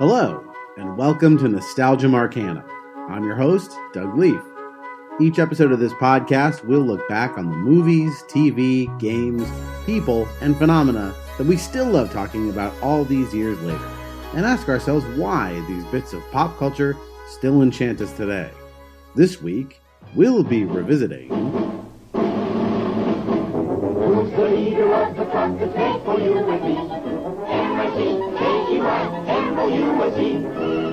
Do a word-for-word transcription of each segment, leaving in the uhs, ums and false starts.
Hello, and welcome to Nostalgium Arcanum. I'm your host, Doug Leaf. Each episode of this podcast, we'll look back on the movies, T V, games, people, and phenomena that we still love talking about all these years later, and ask ourselves why these bits of pop culture still enchant us today. This week, we'll be revisiting... Who's the leader of the flock that paid for you and me? M I C K E Y M O U S E,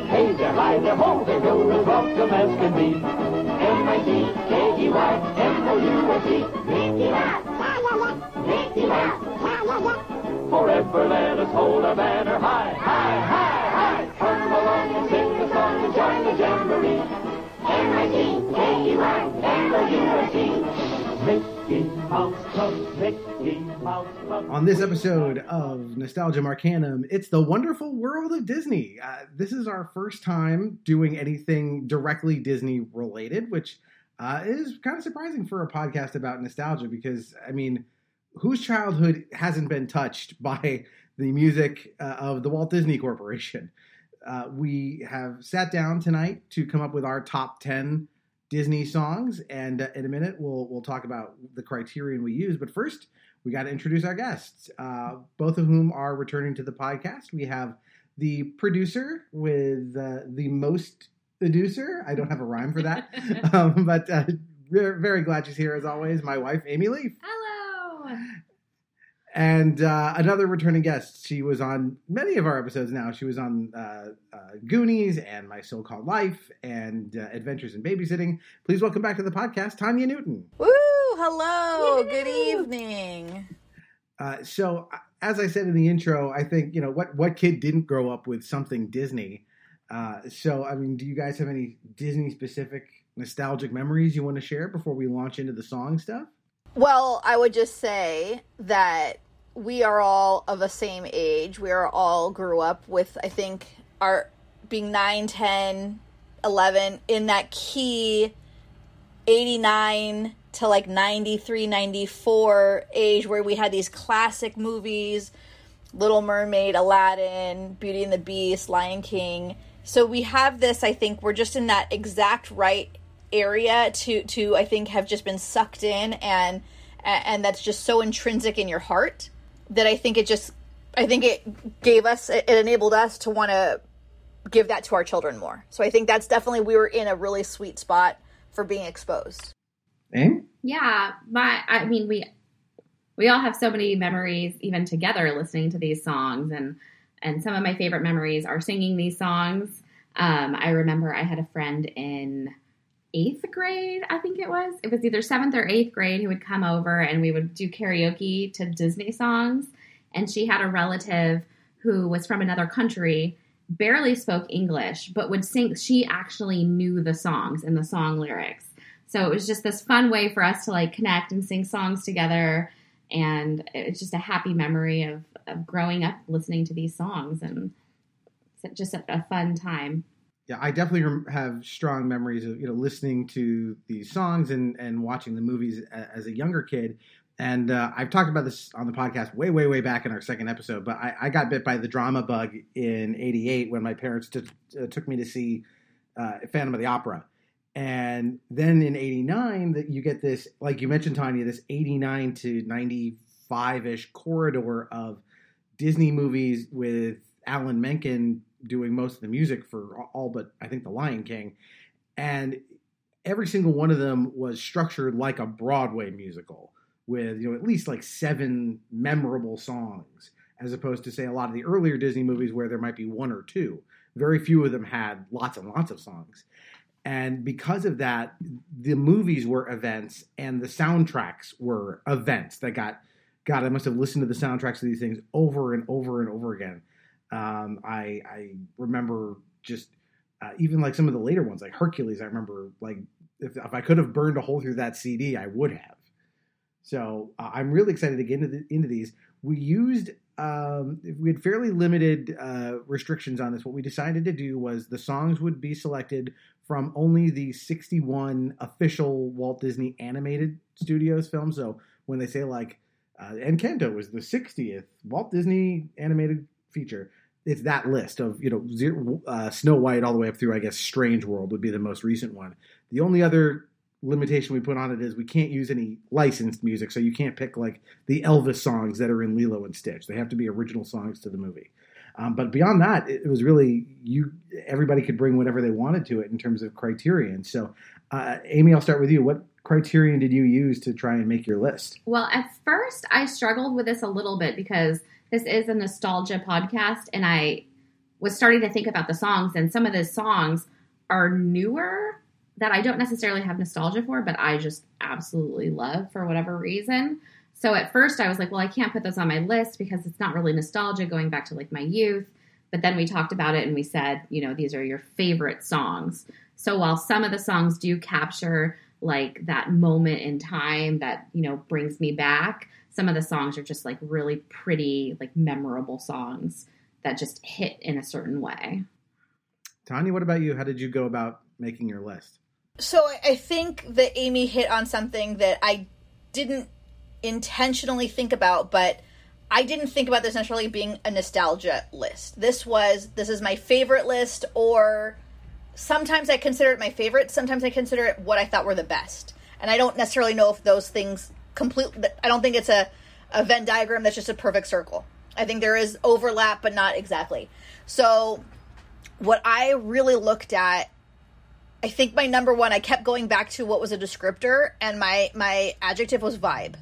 hey there, hi there, ho there, go as welcome as can be. M I C K E Y M O U S E, Mickey Mouse, la la la, Mickey Mouse, la la la. Forever let us hold our banner high, high, high, high. Come along and sing the song and join the jamboree. M I C K E Y M O U S E, Mickey Mouse Club, Mickey Mouse Club. On this episode of Nostalgia Arcanum, it's the wonderful world of Disney. Uh, this is our first time doing anything directly Disney related, which uh, is kind of surprising for a podcast about nostalgia because, I mean, whose childhood hasn't been touched by the music uh, of the Walt Disney Corporation? Uh, we have sat down tonight to come up with our top ten Disney songs, and uh, in a minute we'll we'll talk about the criterion we use. But first, we got to introduce our guests, uh, both of whom are returning to the podcast. We have the producer with uh, the most producer. I don't have a rhyme for that, um, but uh, we're very glad she's here as always. My wife, Amy Leaf. Hello. And uh, another returning guest. She was on many of our episodes now. She was on uh, uh, Goonies and My So-Called Life and uh, Adventures in Babysitting. Please welcome back to the podcast, Tanya Newton. Woo! Hello! Woo! Good evening. Uh, so, as I said in the intro, I think, you know, what, what kid didn't grow up with something Disney? Uh, so, I mean, do you guys have any Disney-specific nostalgic memories you want to share before we launch into the song stuff? Well, I would just say that we are all of the same age. We are all grew up with, I think, our being nine, ten, eleven, in that key eighty-nine to like ninety-three, ninety-four age where we had these classic movies, Little Mermaid, Aladdin, Beauty and the Beast, Lion King. So we have this, I think, we're just in that exact right area to, to I think, have just been sucked in, and and that's just so intrinsic in your heart that I think it just, I think it gave us, it enabled us to want to give that to our children more. So I think that's definitely, we were in a really sweet spot for being exposed. Eh? Yeah. My, I mean, we, we all have so many memories even together listening to these songs, and, and some of my favorite memories are singing these songs. Um, I remember I had a friend in eighth grade, I think it was. It was either seventh or eighth grade who would come over and we would do karaoke to Disney songs. And she had a relative who was from another country, barely spoke English, but would sing. She actually knew the songs and the song lyrics. So it was just this fun way for us to like connect and sing songs together. And it's just a happy memory of, of growing up listening to these songs, and it's just a, a fun time. Yeah, I definitely have strong memories of, you know, listening to these songs and, and watching the movies as a younger kid. And uh, I've talked about this on the podcast way, way, way back in our second episode, but I, I got bit by the drama bug in eighty-eight when my parents t- t- took me to see uh, Phantom of the Opera. And then in eighty-nine, that you get this, like you mentioned, Tanya, this eighty-nine to ninety-five-ish corridor of Disney movies with Alan Menken doing most of the music for all but, I think, The Lion King. And every single one of them was structured like a Broadway musical with, you know, at least like seven memorable songs, as opposed to, say, a lot of the earlier Disney movies where there might be one or two. Very few of them had lots and lots of songs. And because of that, the movies were events and the soundtracks were events that got, God, I must have listened to the soundtracks of these things over and over and over again. Um, I, I remember just, uh, even like some of the later ones, like Hercules, I remember like if, if I could have burned a hole through that C D, I would have. So uh, I'm really excited to get into, the, into these. We used, um, we had fairly limited, uh, restrictions on this. What we decided to do was the songs would be selected from only the sixty-one official Walt Disney Animated Studios films. So when they say like, uh, Encanto was the sixtieth Walt Disney Animated feature, it's that list of, you know, zero, uh, Snow White all the way up through, I guess, Strange World would be the most recent one. The only other limitation we put on it is we can't use any licensed music, so you can't pick, like, the Elvis songs that are in Lilo and Stitch. They have to be original songs to the movie. Um, but beyond that, it, it was really you. Everybody could bring whatever they wanted to it in terms of criterion. So, uh, Amy, I'll start with you. What criterion did you use to try and make your list? Well, at first, I struggled with this a little bit because this is a nostalgia podcast, and I was starting to think about the songs, and some of the songs are newer that I don't necessarily have nostalgia for, but I just absolutely love for whatever reason. So at first I was like, well, I can't put those on my list because it's not really nostalgia going back to like my youth. But then we talked about it and we said, you know, these are your favorite songs. So while some of the songs do capture like that moment in time that, you know, brings me back, some of the songs are just like really pretty, like memorable songs that just hit in a certain way. Tanya, what about you? How did you go about making your list? So I think that Amy hit on something that I didn't intentionally think about, but I didn't think about this necessarily being a nostalgia list. This was, this is my favorite list, or sometimes I consider it my favorite, sometimes I consider it what I thought were the best. And I don't necessarily know if those things complete, I don't think it's a, a Venn diagram that's just a perfect circle. I think there is overlap, but not exactly. So what I really looked at, I think my number one, I kept going back to what was a descriptor, and my, my adjective was vibe.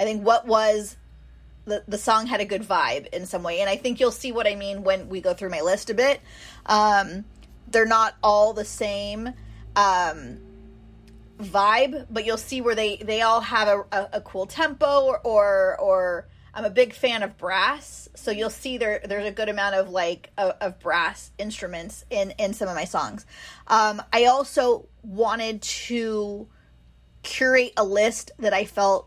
I think what was the, the song had a good vibe in some way. And I think you'll see what I mean when we go through my list a bit. Um, they're not all the same um, vibe, but you'll see where they, they all have a, a, a cool tempo or, or, or I'm a big fan of brass. So you'll see there, there's a good amount of like of, of brass instruments in, in some of my songs. Um, I also wanted to curate a list that I felt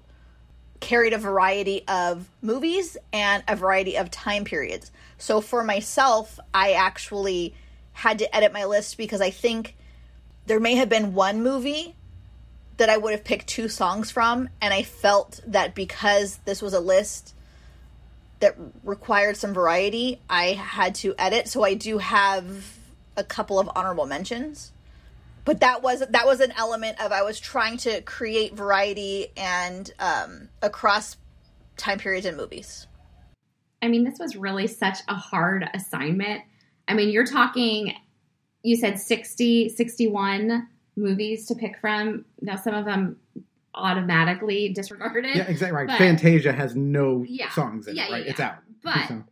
carried a variety of movies and a variety of time periods. So for myself, I actually had to edit my list because I think there may have been one movie that I would have picked two songs from. And I felt that because this was a list that required some variety, I had to edit. So I do have a couple of honorable mentions. But that was that was an element of I was trying to create variety and um, across time periods and movies. I mean, this was really such a hard assignment. I mean, you're talking, you said sixty, sixty-one movies to pick from. Now, some of them automatically disregarded. Yeah, exactly right. But Fantasia has no yeah, songs in yeah, it, right? Yeah, it's yeah. out. But so.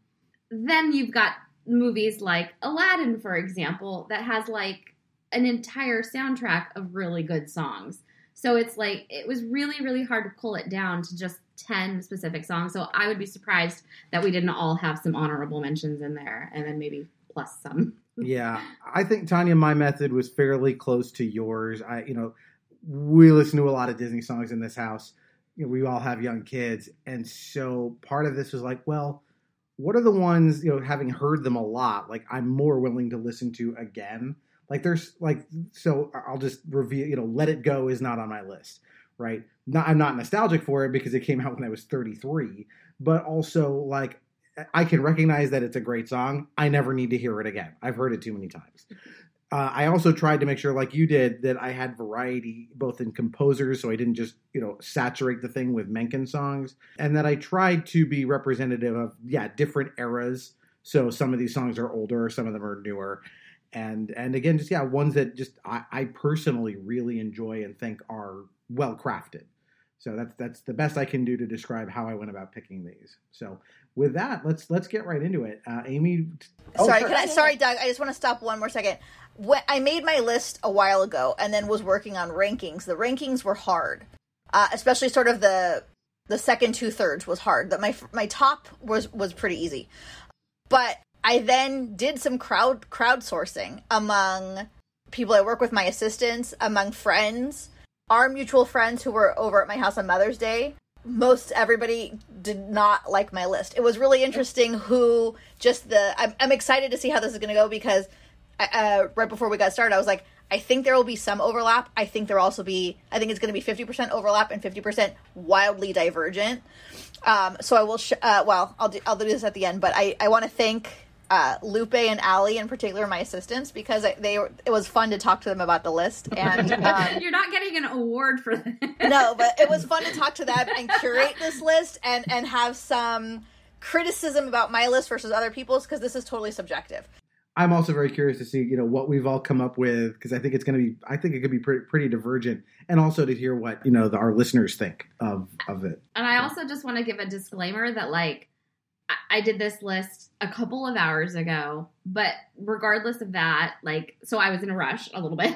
Then you've got movies like Aladdin, for example, that has like an entire soundtrack of really good songs. So it's like, it was really, really hard to pull it down to just ten specific songs. So I would be surprised that we didn't all have some honorable mentions in there and then maybe plus some. Yeah. I think, Tanya, my method was fairly close to yours. I, you know, we listen to a lot of Disney songs in this house. You know, we all have young kids. And so part of this was like, well, what are the ones, you know, having heard them a lot, like I'm more willing to listen to again. Like there's like, so I'll just reveal, you know, Let It Go is not on my list, right? Not, I'm not nostalgic for it because it came out when I was thirty-three, but also like I can recognize that it's a great song. I never need to hear it again. I've heard it too many times. Uh, I also tried to make sure, like you did, that I had variety both in composers, so I didn't just, you know, saturate the thing with Menken songs, and that I tried to be representative of, yeah, different eras. So some of these songs are older, some of them are newer. And and again, just, yeah, ones that just I, I personally really enjoy and think are well-crafted. So that's that's the best I can do to describe how I went about picking these. So with that, let's let's get right into it. Uh, Amy. Oh, sorry, sorry. Can I, sorry, Doug. I just want to stop one more second. When I made my list a while ago and then was working on rankings. The rankings were hard, uh, especially sort of the the second two-thirds was hard. That my my top was, was pretty easy. But I then did some crowd crowdsourcing among people I work with, my assistants, among friends, our mutual friends who were over at my house on Mother's Day. Most everybody did not like my list. It was really interesting who just the, I'm, I'm excited to see how this is going to go because I, uh, right before we got started, I was like, I think there will be some overlap. I think there'll also be, I think it's going to be fifty percent overlap and fifty percent wildly divergent. Um, so I will, sh- uh, well, I'll do, I'll do this at the end, but I, I want to thank uh, Lupe and Allie in particular, my assistants, because they it was fun to talk to them about the list. And um, you're not getting an award for this. No, but it was fun to talk to them and curate this list and and have some criticism about my list versus other people's, because this is totally subjective. I'm also very curious to see, you know, what we've all come up with, because I think it's going to be, I think it could be pretty, pretty divergent, and also to hear what, you know, the, our listeners think of, of it. And I also just want to give a disclaimer that, like, I did this list a couple of hours ago, but regardless of that, like, so I was in a rush a little bit.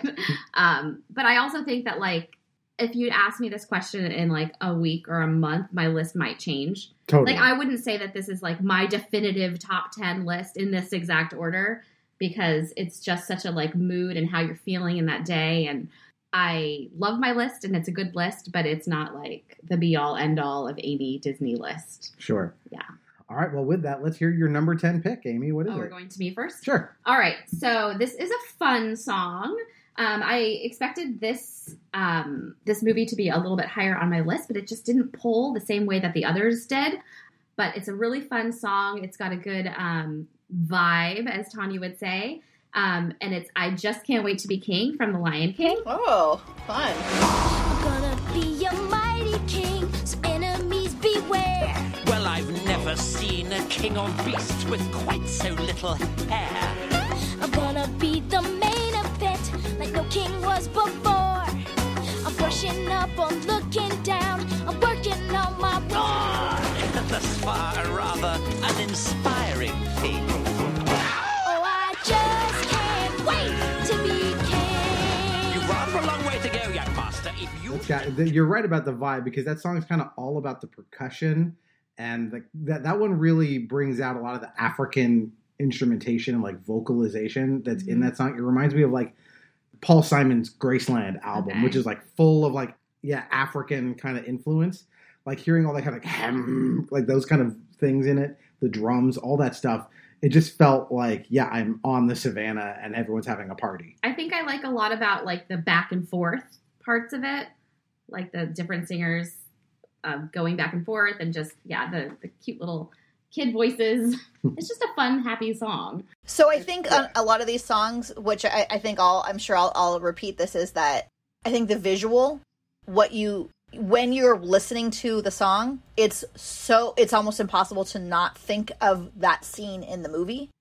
um, but I also think that, like, if you'd asked me this question in, like, a week or a month, my list might change. Totally. Like, I wouldn't say that this is, like, my definitive top ten list in this exact order, because it's just such a, like, mood and how you're feeling in that day. And I love my list, and it's a good list, but it's not, like, the be-all, end-all of Amy Disney list. Sure. Yeah. All right. Well, with that, let's hear your number ten pick, Amy. What is oh, it? Oh, we're going to me first? Sure. All right. So this is a fun song. Um, I expected this um, this movie to be a little bit higher on my list, but it just didn't pull the same way that the others did. But it's a really fun song. It's got a good um, vibe, as Tanya would say. Um, and it's I Just Can't Wait to Be King from The Lion King. Oh, fun. I'm gonna be a mighty king, so enemies beware. Well, I've never seen a king or beast with quite so little hair. I'm gonna be the main event, like no king was before. I'm brushing up, I'm looking down, I'm working on my roar. That's far rather uninspiring thing. Oh, I just can't wait to be king. You've rather a long way to go, young master. If you got, you're right about the vibe, because that song is kind of all about the percussion, and the, that that one really brings out a lot of the African instrumentation and, like, vocalization that's in that song. It reminds me of, like, Paul Simon's Graceland album, okay, which is, like, full of, like, yeah, African kind of influence. Like, hearing all that kind of, like, hem, like, those kind of things in it, the drums, all that stuff. It just felt like, yeah, I'm on the savannah and everyone's having a party. I think I like a lot about, like, the back and forth parts of it, like the different singers uh, going back and forth, and just, yeah, the, the cute little kid voices. It's just a fun, happy song. So I think a, a lot of these songs, which I, I think all, I'm sure I'll, I'll repeat this, is that I think the visual, what you, when you're listening to the song, it's so, it's almost impossible to not think of that scene in the movie.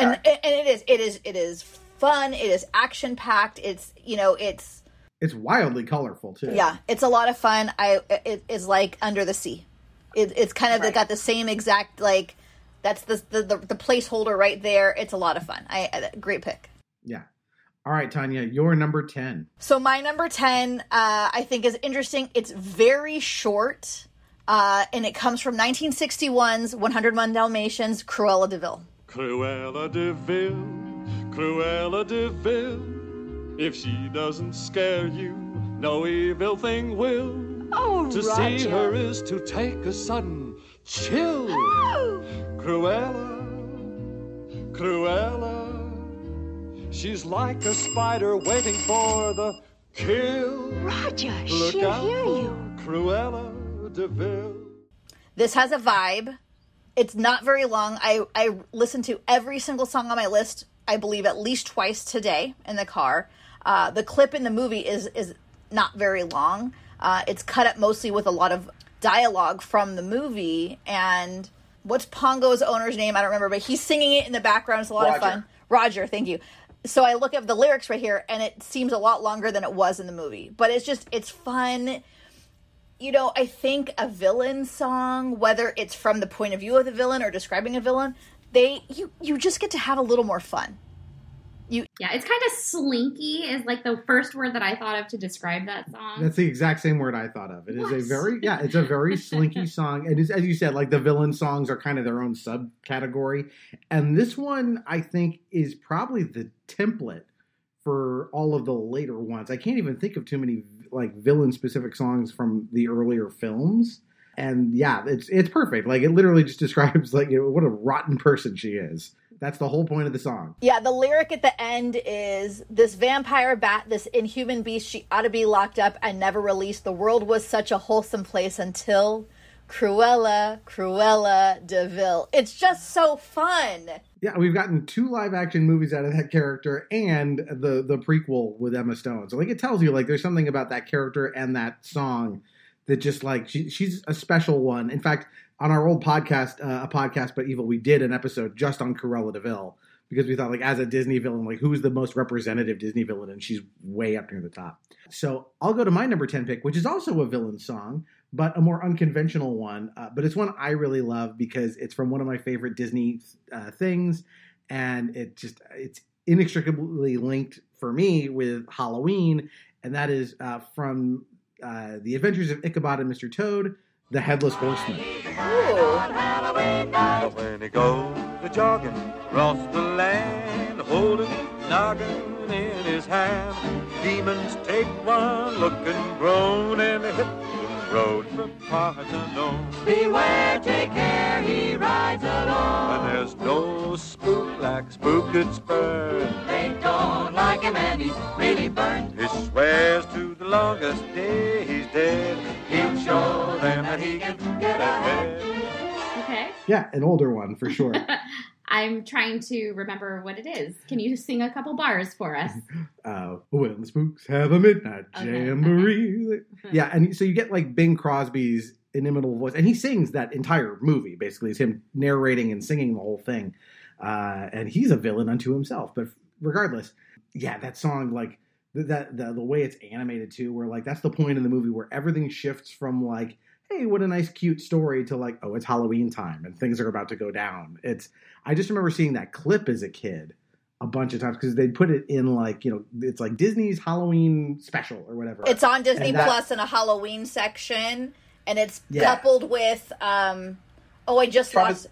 Sure. And and it is, it is, it is fun. It is action packed. It's, you know, it's. It's wildly colorful too. Yeah. It's a lot of fun. I, it is like Under the Sea. It, it's kind of right. Got the same exact, like, that's the, the the placeholder right there. It's a lot of fun. I Great pick. Yeah. All right, Tanya, your number ten. So my number ten, uh, I think, is interesting. It's very short, uh, and it comes from nineteen sixty-one's one hundred one Dalmatians, Cruella de Vil. Cruella de Vil, Cruella de Vil. If she doesn't scare you, no evil thing will. Oh, to Roger. See her is to take a sudden chill. Oh. Cruella, Cruella, she's like a spider waiting for the kill. Roger, look, she'll out, hear you. Cruella de Vil. This has a vibe. It's not very long. I, I listened to every single song on my list, I believe, at least twice today in the car. Uh, the clip in the movie is is not very long. Uh, it's cut up mostly with a lot of dialogue from the movie. And what's Pongo's owner's name? I don't remember, but he's singing it in the background. It's a lot Roger. of fun. Roger, thank you. So I look up the lyrics right here, and it seems a lot longer than it was in the movie. But it's just, it's fun. You know, I think a villain song, whether it's from the point of view of the villain or describing a villain, they you, you just get to have a little more fun. You, yeah, it's kind of slinky is like the first word that I thought of to describe that song. That's the exact same word I thought of. It what? is a very, yeah, it's a very slinky song. And as you said, like the villain songs are kind of their own subcategory. And this one, I think, is probably the template for all of the later ones. I can't even think of too many like villain-specific songs from the earlier films. And yeah, it's it's perfect. Like it literally just describes like you know, what a rotten person she is. That's the whole point of the song. Yeah, the lyric at the end is, this vampire bat, this inhuman beast, she ought to be locked up and never released. The world was such a wholesome place until Cruella, Cruella de Vil. It's just so fun. Yeah, we've gotten two live action movies out of that character and the, the prequel with Emma Stone. So like it tells you like there's something about that character and that song that just like she, she's a special one. In fact, on our old podcast, uh, A Podcast But Evil, we did an episode just on Cruella de Vil because we thought like as a Disney villain, like who's the most representative Disney villain? And she's way up near the top. So I'll go to my number ten pick, which is also a villain song, but a more unconventional one. Uh, but it's one I really love because it's from one of my favorite Disney uh, things. And it just it's inextricably linked for me with Halloween. And that is uh, from uh, The Adventures of Ichabod and Mister Toad, The Headless Horseman. Ooh. When he goes a jogging across the land, holding noggin in his hand, demons take one look and groan and hit road from parts unknown. Beware, take care, he rides alone. And there's no spook like spook that's burned. They don't like him and he's really burned. He swears to the longest day he's dead. He'll show them that he can get ahead. Okay. Yeah, an older one for sure. I'm trying to remember what it is. Can you sing a couple bars for us? Uh, when the spooks have a midnight okay. jamboree. Yeah, and so you get like Bing Crosby's inimitable voice. And he sings that entire movie, basically. It's him narrating and singing the whole thing. Uh, and he's a villain unto himself. But regardless, yeah, that song, like, that the, the way it's animated, too, where, like, that's the point in the movie where everything shifts from, like, hey, what a nice, cute story to like, oh, it's Halloween time and things are about to go down. It's I just remember seeing that clip as a kid a bunch of times because they'd put it in like, you know, it's like Disney's Halloween special or whatever. It's on Disney and that, Plus in a Halloween section and it's yeah. coupled with, um, oh, I just Probably, watched.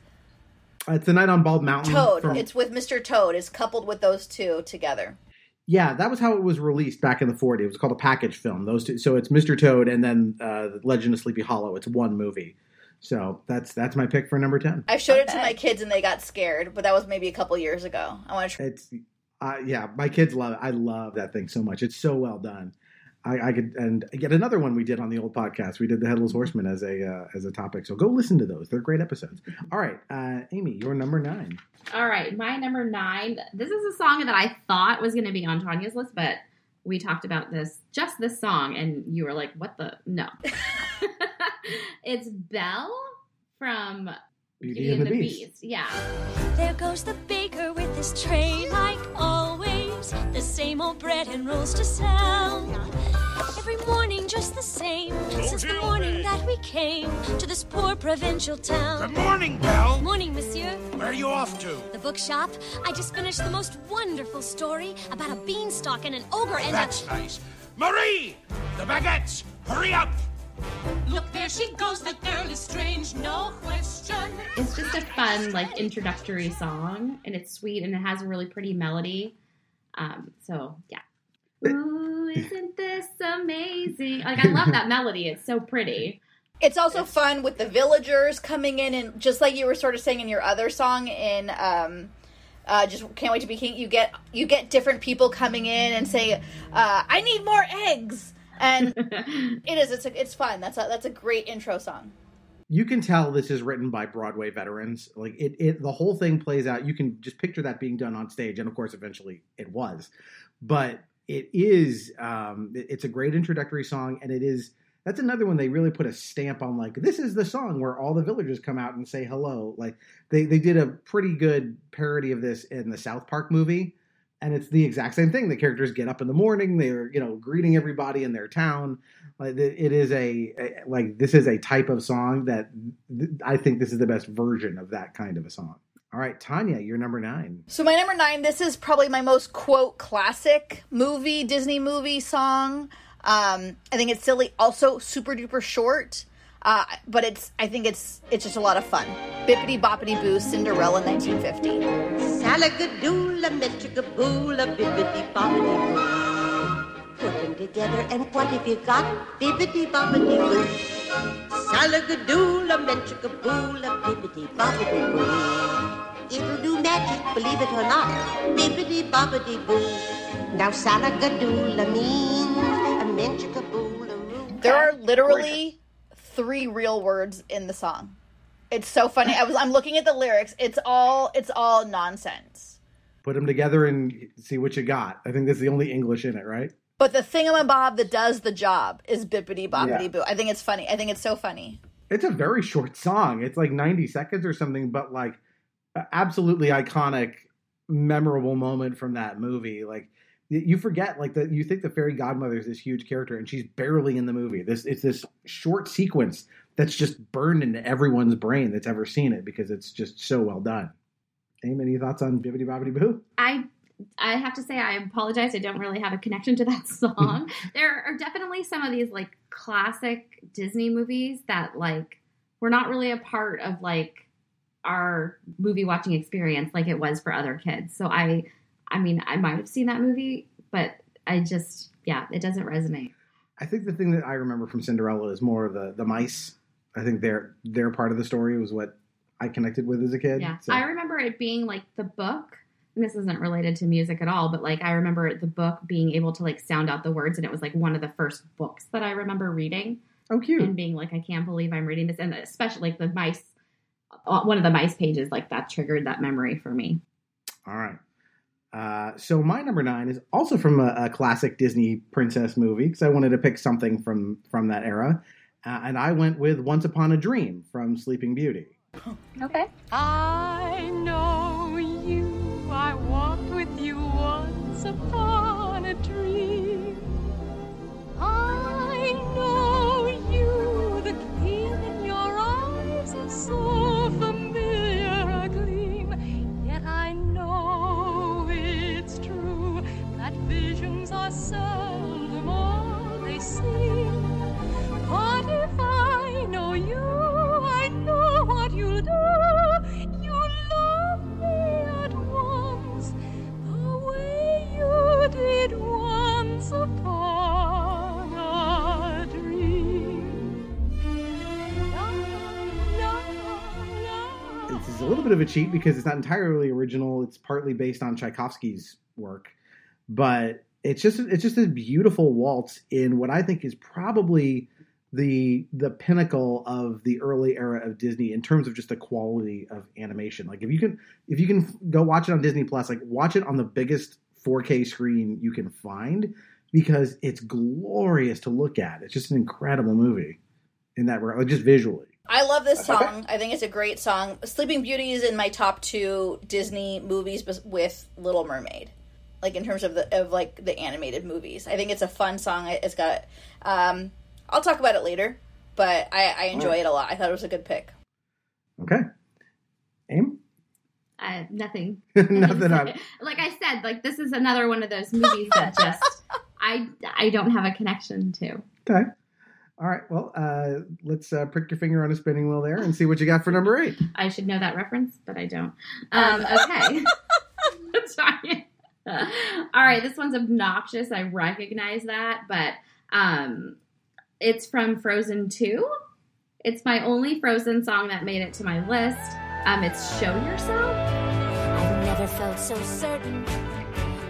It's The Night on Bald Mountain. Toad. From, it's with Mister Toad. It's coupled with those two together. Yeah, that was how it was released back in the forties. It was called a package film. Those two, so it's Mister Toad and then uh, Legend of Sleepy Hollow. It's one movie. So that's that's my pick for number ten. I showed okay. it to my kids and they got scared, but that was maybe a couple years ago. I want to. Try- it's uh, yeah, my kids love it. I love that thing so much. It's so well done. I, I could and yet another one we did on the old podcast. We did the Headless Horseman as a uh, as a topic. So go listen to those; they're great episodes. All right, uh, Amy, your number nine. All right, my number nine. This is a song that I thought was going to be on Tanya's list, but we talked about this just this song, and you were like, "What the no?" It's Belle from Beauty, Beauty and the, the Beast. Beast. Yeah. There goes the baker with his tray, like always, the same old bread and rolls to sell. Every morning just the same, since the morning that we came to this poor provincial town. Good morning, Belle. Morning, monsieur. Where are you off to? The bookshop. I just finished the most wonderful story about a beanstalk and an ogre and That's a... That's nice. Marie! The baguettes! Hurry up! Look, there she goes, the girl is strange, no question. It's just a fun, like, introductory song, and it's sweet, and it has a really pretty melody. Um, so, yeah. Ooh, isn't this amazing? Like, I love that melody. It's so pretty. It's also it's, fun with the villagers coming in, and just like you were sort of saying in your other song in... Um, Uh, just can't wait to be king. You get you get different people coming in and say, uh, "I need more eggs," and it is it's a, it's fun. That's a, that's a great intro song. You can tell this is written by Broadway veterans. Like it, it, the whole thing plays out. You can just picture that being done on stage, and of course, eventually it was. But it is um, it, it's a great introductory song, and it is that's another one they really put a stamp on. Like this is the song where all the villagers come out and say hello. Like. They they did a pretty good parody of this in the South Park movie, and it's the exact same thing. The characters get up in the morning, they're you know greeting everybody in their town. Like it is a, a like this is a type of song that th- I think this is the best version of that kind of a song. All right, Tanya, you're number nine. So my number nine. This is probably my most quote classic movie Disney movie song. Um, I think it's silly, also super duper short. Uh, but it's, I think it's, it's just a lot of fun. Bippity boppity boo, Cinderella, nineteen fifty. Salagadoola, metricaboola, bippity boppity boo. Put them together and what have you got? Bippity boppity boo. Salagadoola, metricaboola, bippity boppity boo. It'll do magic, believe it or not. Bippity boppity boo. Now salagadoola means a metricaboola. There are literally three real words in the song. It's so funny. I was I'm looking at the lyrics. It's all it's all nonsense. Put them together and see what you got. I think that's the only English in it, right? But the thingamabob that does the job is bippity boppity boo. Yeah. I think it's funny. I think it's so funny. It's a very short song. It's like ninety seconds or something, but like absolutely iconic, memorable moment from that movie. Like you forget, like that you think the fairy godmother is this huge character and she's barely in the movie. This it's this short sequence that's just burned into everyone's brain that's ever seen it because it's just so well done. Amy, any thoughts on Bibbidi Bobbidi Boo? I I have to say I apologize. I don't really have a connection to that song. There are definitely some of these like classic Disney movies that like were not really a part of like our movie watching experience like it was for other kids. So I I mean I might have seen that movie, but I just yeah, it doesn't resonate. I think the thing that I remember from Cinderella is more the the mice. I think their their part of the story was what I connected with as a kid. Yeah, so. I remember it being like the book, and this isn't related to music at all, but like I remember the book being able to like sound out the words, and it was like one of the first books that I remember reading. Oh, cute! And being like, I can't believe I'm reading this, and especially like the mice, one of the mice pages, like that triggered that memory for me. All right. Uh, so my number nine is also from a, a classic Disney princess movie because I wanted to pick something from, from that era. Uh, and I went with Once Upon a Dream from Sleeping Beauty. Okay. I know you, I walked with you once upon a dream. I know you, the appeal in your eyes is so familiar a gleam. Yet I know it's true that visions are seldom all they seem. But if I know you, you'll do, you'll love me at once, the way you did once upon a dream. La, la, la, la. This is a little bit of a cheat because it's not entirely original. It's partly based on Tchaikovsky's work, but it's just it's just a beautiful waltz in what I think is probably the the pinnacle of the early era of Disney in terms of just the quality of animation. Like if you can if you can go watch it on Disney Plus, like watch it on the biggest four K screen you can find because it's glorious to look at. It's just an incredible movie in that regard, like just visually. I love this song. I think it's a great song. Sleeping Beauty is in my top two Disney movies with Little Mermaid. Like in terms of the of like the animated movies. I think it's a fun song. It's got um I'll talk about it later, but I, I enjoy right. it a lot. I thought it was a good pick. Okay. Aim? Uh, nothing. Nothing. I, like I said, like this is another one of those movies that just I I don't have a connection to. Okay. All right. Well, uh, let's uh, prick your finger on a spinning wheel there and see what you got for number eight. I should know that reference, but I don't. Um, okay. Sorry. All right. This one's obnoxious. I recognize that, but um. It's from Frozen two. It's my only Frozen song that made it to my list. Um, it's Show Yourself. I've never felt so certain.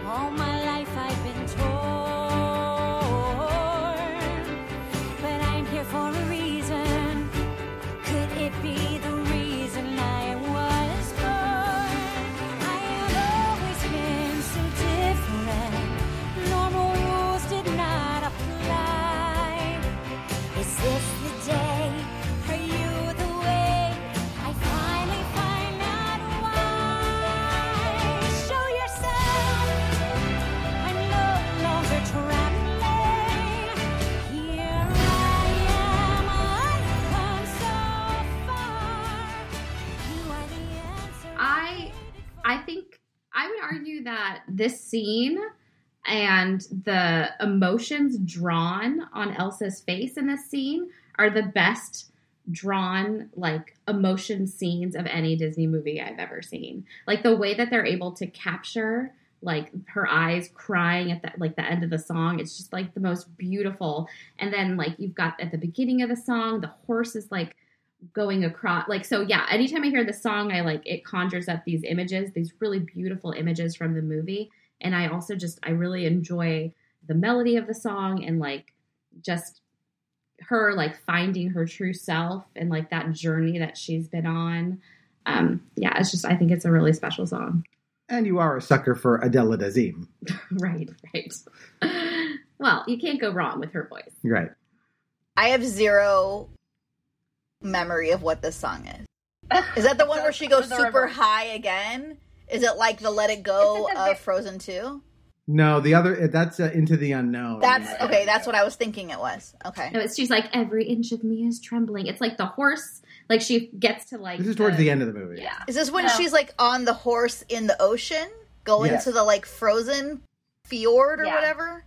All my life I've been torn. But I'm here for a reason. Could it be the reason I was born? I have always been so different. Normal rules did not apply. Is this the day? Are you the way? I finally find out why. Show yourself. I'm no longer traveling. Here I am. I've come so far. You are the answer. I, I think I would argue that this scene and the emotions drawn on Elsa's face in this scene are the best drawn, like, emotion scenes of any Disney movie I've ever seen. Like, the way that they're able to capture, like, her eyes crying at, the, like, the end of the song, it's just, like, the most beautiful. And then, like, you've got at the beginning of the song, the horse is, like, going across. Like, so, yeah, anytime I hear the song, I, like, it conjures up these images, these really beautiful images from the movie. And I also just, I really enjoy the melody of the song and like just her like finding her true self and like that journey that she's been on. Um, yeah, it's just, I think it's a really special song. And you are a sucker for Adela Dazeem. Right, right. Well, you can't go wrong with her voice. Right. I have zero memory of what this song is. Is that the one where she goes super river. high again? Is it like the Let It Go of big... Frozen two? No, the other, that's uh, Into the Unknown. That's, right? Okay, that's what I was thinking it was. Okay. No, it's, she's like, every inch of me is trembling. It's like the horse, like she gets to like. This is towards the, the end of the movie. Yeah. Is this when no. she's like on the horse in the ocean going yes. to the like frozen fjord or yeah. whatever?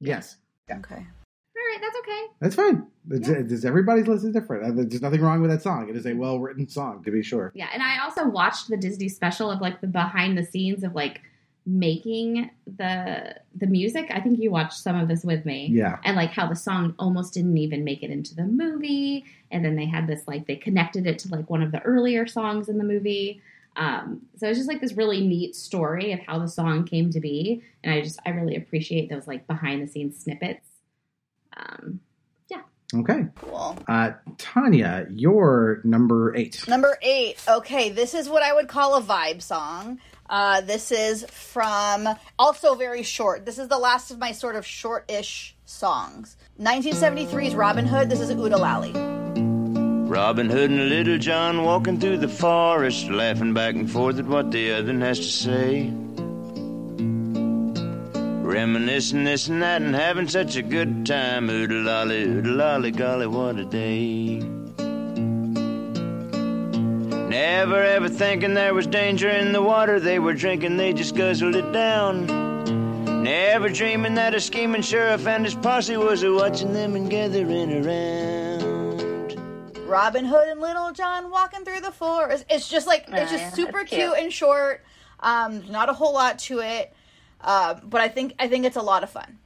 Yes. Yeah. Okay. All right, that's okay. That's fine. It's, yeah. Everybody's list is different. There's nothing wrong with that song. It is a well-written song, to be sure. Yeah, and I also watched the Disney special of, like, the behind-the-scenes of, like, making the the music. I think you watched some of this with me. Yeah. And, like, how the song almost didn't even make it into the movie. And then they had this, like, they connected it to, like, one of the earlier songs in the movie. Um, so it's just, like, this really neat story of how the song came to be. And I just, I really appreciate those, like, behind-the-scenes snippets. Um, yeah. Okay. Cool. Uh, Tanya, you're number eight. Number eight. Okay. This is what I would call a vibe song. Uh, this is from, also very short. This is the last of my sort of short-ish songs. nineteen seventy-three's Robin Hood. This is Oodalali. Robin Hood and Little John walking through the forest, laughing back and forth at what the other has to say. Reminiscing this and that and having such a good time. Oodalolly, oodalolly, golly, what a day. Never ever thinking there was danger in the water they were drinking, they just guzzled it down. Never dreaming that a scheming sheriff and his posse was a-watching them and gathering around. Robin Hood and Little John walking through the forest. It's just like, it's just yeah, super cute. cute and short. Um, not a whole lot to it. Uh, but I think I think it's a lot of fun.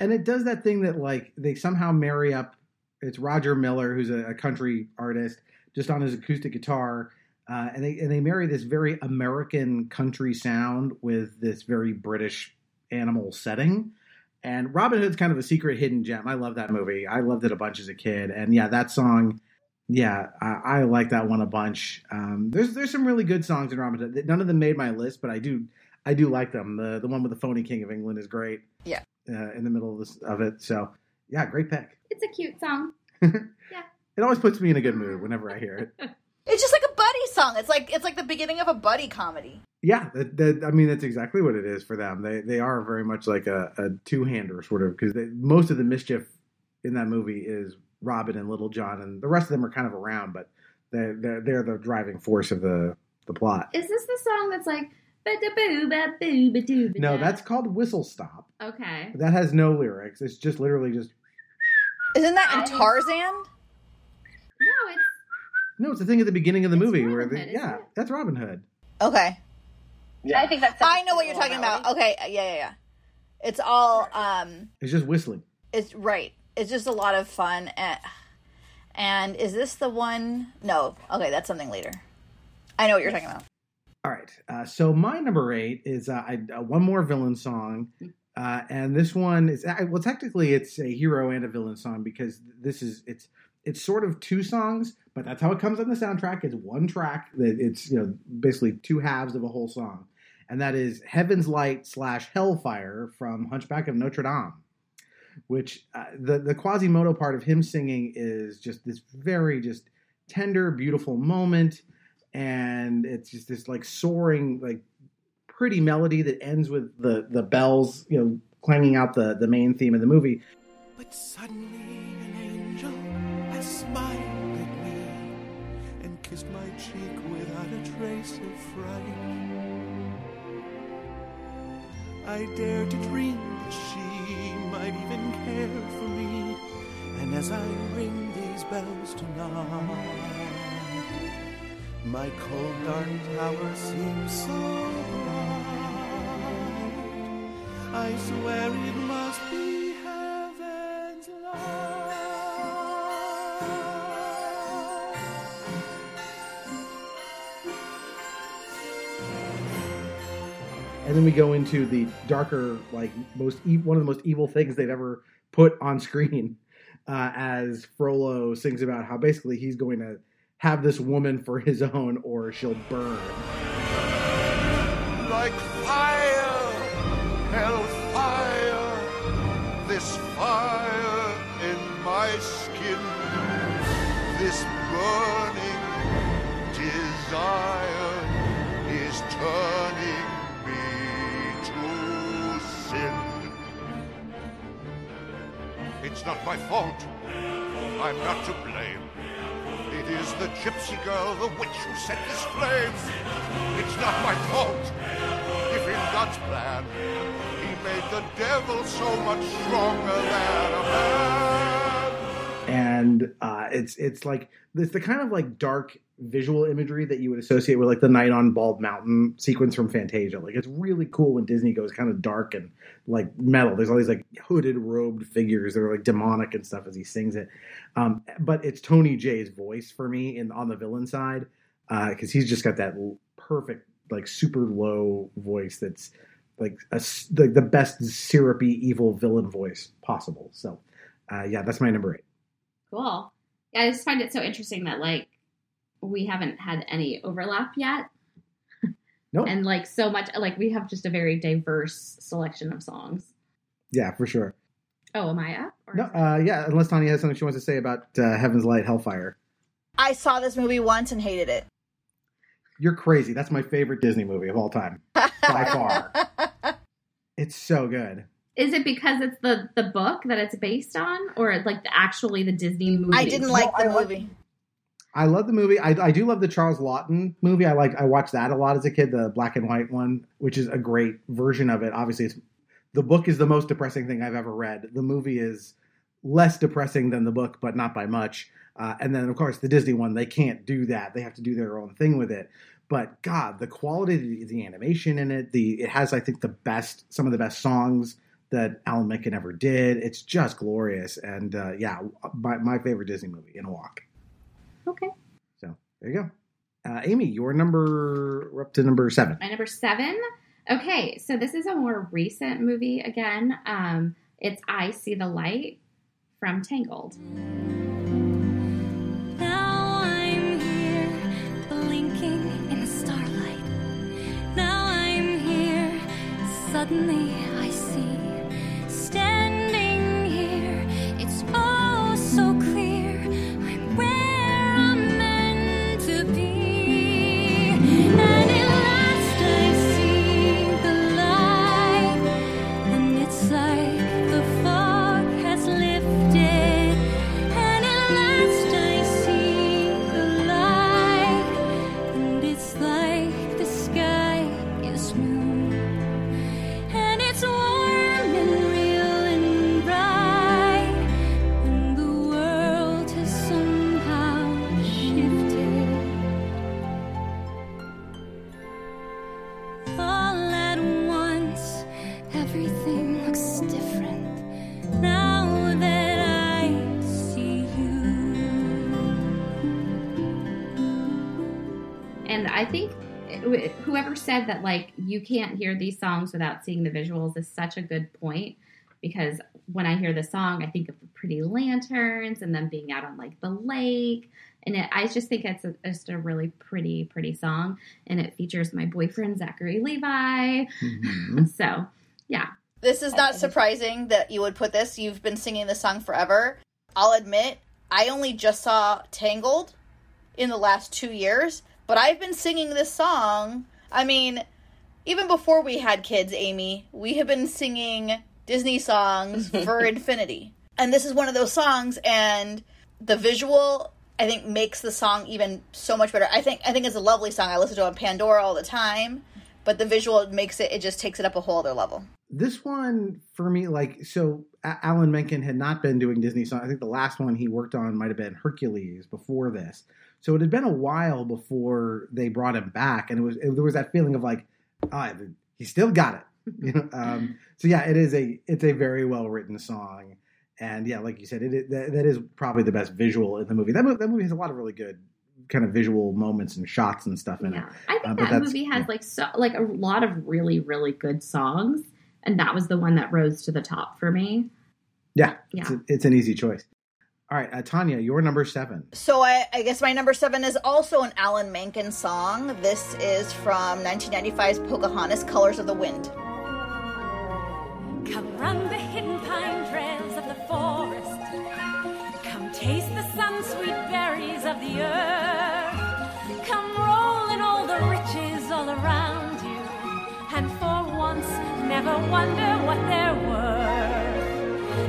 And it does that thing that, like, they somehow marry up. It's Roger Miller, who's a, a country artist, just on his acoustic guitar. Uh, and they and they marry this very American country sound with this very British animal setting. And Robin Hood's kind of a secret hidden gem. I love that movie. I loved it a bunch as a kid. And, yeah, that song, yeah, I, I like that one a bunch. Um, there's, there's some really good songs in Robin Hood. None of them made my list, but I do – I do like them. The the one with the phony King of England is great. Yeah. Uh, in the middle of, this, of it. So, yeah, great pick. It's a cute song. Yeah. It always puts me in a good mood whenever I hear it. It's just like a buddy song. It's like it's like the beginning of a buddy comedy. Yeah. That, that, I mean, that's exactly what it is for them. They they are very much like a, a two-hander sort of, because most of the mischief in that movie is Robin and Little John, and the rest of them are kind of around, but they're, they're, they're the driving force of the, the plot. Is this the song that's like, no, that's called Whistle Stop. Okay. That has no lyrics. It's just literally just... Isn't that in Tarzan? No, it's... No, it's the thing at the beginning of the movie. Robin where the, Hood, yeah, that's Robin Hood. Okay. Yeah. I think that's... I know what you're talking melody. about. Okay, yeah, yeah, yeah. It's all... Um, it's just whistling. It's right. It's just a lot of fun. And, and is this the one... No, okay, that's something later. I know what you're talking about. All right, uh, so my number eight is uh, I, uh, one more villain song, uh, and this one is – well, technically it's a hero and a villain song because this is – it's it's sort of two songs, but that's how it comes on the soundtrack. It's one track. That it's, you know, basically two halves of a whole song, and that is Heaven's Light slash Hellfire from Hunchback of Notre Dame, which uh, the, the Quasimodo part of him singing is just this very just tender, beautiful moment. And it's just this like soaring, like pretty melody that ends with the, the bells, you know, clanging out the, the main theme of the movie. But suddenly an angel has smiled at me and kissed my cheek without a trace of fright. I dare to dream that she might even care for me. And as I ring these bells tonight, my cold dark tower seems so bright. I swear it must be heaven's light. And then we go into the darker, like most e- one of the most evil things they've ever put on screen. uh, as Frollo sings about how basically he's going to have this woman for his own or she'll burn. Like fire, hellfire, this fire in my skin, this burning desire is turning me to sin. It's not my fault. I'm not to blame. It is the gypsy girl, the witch, who set this flame. It's not my fault. If in God's plan, he made the devil so much stronger than a man. And uh, it's it's like it's the kind of like dark visual imagery that you would associate with like the Night on Bald Mountain sequence from Fantasia. Like it's really cool when Disney goes kind of dark and like metal. There's all these like hooded robed figures that are like demonic and stuff as he sings it. Um, but it's Tony Jay's voice for me in on the villain side. Uh, cause he's just got that perfect, like super low voice. That's like a, the, the best syrupy evil villain voice possible. So uh, yeah, that's my number eight. Cool. Yeah. I just find it so interesting that like, we haven't had any overlap yet. Nope. And like so much, like we have just a very diverse selection of songs. Yeah, for sure. Oh, am I up? Or no, uh, yeah, unless Tanya has something she wants to say about uh, Heaven's Light, Hellfire. I saw this movie once and hated it. You're crazy. That's my favorite Disney movie of all time. By far. It's so good. Is it because it's the, the book that it's based on? Or like the, actually the Disney movie? I didn't like no, the I movie. Like- I love the movie. I, I do love the Charles Laughton movie. I like. I watched that a lot as a kid, the black and white one, which is a great version of it. Obviously, it's, the book is the most depressing thing I've ever read. The movie is less depressing than the book, but not by much. Uh, and then, of course, the Disney one, they can't do that. They have to do their own thing with it. But, God, the quality of the, the animation in it, the it has, I think, the best, some of the best songs that Alan Menken ever did. It's just glorious. And, uh, yeah, my, my favorite Disney movie, in a walk. Okay. So there you go. Uh, Amy, your number, we're up to number seven. My number seven? Okay. So this is a more recent movie again. Um, it's I See the Light from Tangled. Now I'm here, blinking in the starlight. Now I'm here, suddenly I see. Standing here, it's oh so clear. I'm ready. Said that like you can't hear these songs without seeing the visuals is such a good point, because when I hear the song I think of the pretty lanterns and them being out on like the lake, and it, I just think it's a, just a really pretty pretty song, and it features my boyfriend Zachary Levi. Mm-hmm. So yeah, this is not surprising that you would put this. You've been singing this song forever. I'll admit I only just saw Tangled in the last two years, but I've been singing this song, I mean, even before we had kids, Amy, we have been singing Disney songs for infinity. And this is one of those songs, and the visual, I think, makes the song even so much better. I think I think it's a lovely song. I listen to it on Pandora all the time, but the visual makes it, it just takes it up a whole other level. This one, for me, like, so Alan Menken had not been doing Disney songs. I think the last one he worked on might have been Hercules before this. So it had been a while before they brought him back, and it was it, there was that feeling of like, ah, oh, he still got it. You know? um, so yeah, it is a it's a very well written song, and yeah, like you said, it, it that, that is probably the best visual in the movie. That movie, that movie has a lot of really good kind of visual moments and shots and stuff in yeah. it. I think uh, that movie has yeah. like so like a lot of really really good songs, and that was the one that rose to the top for me. Yeah, yeah, it's, a, it's an easy choice. All right, uh, Tanya, your number seven. So I, I guess my number seven is also an Alan Menken song. This is from nineteen ninety-five's Pocahontas, Colors of the Wind. Come run the hidden pine trails of the forest. Come taste the sun sweet berries of the earth. Come roll in all the riches all around you. And for once, never wonder what they're worth.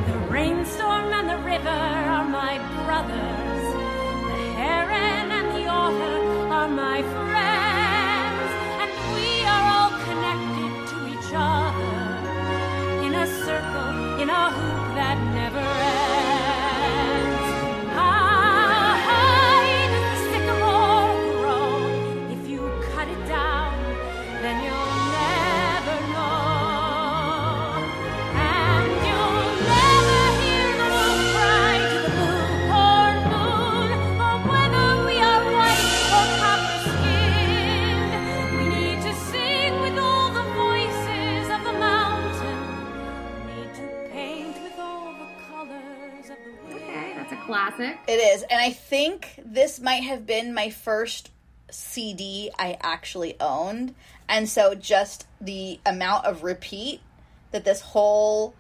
The rainstorm and the river are my brothers. The heron and the otter are my friends. And we are all connected to each other in a circle, in a hoop that never ends. How high does the sycamore grow? If you cut it down, then you'll never know. And classic. It is. And I think this might have been my first C D I actually owned. And so just the amount of repeat that this whole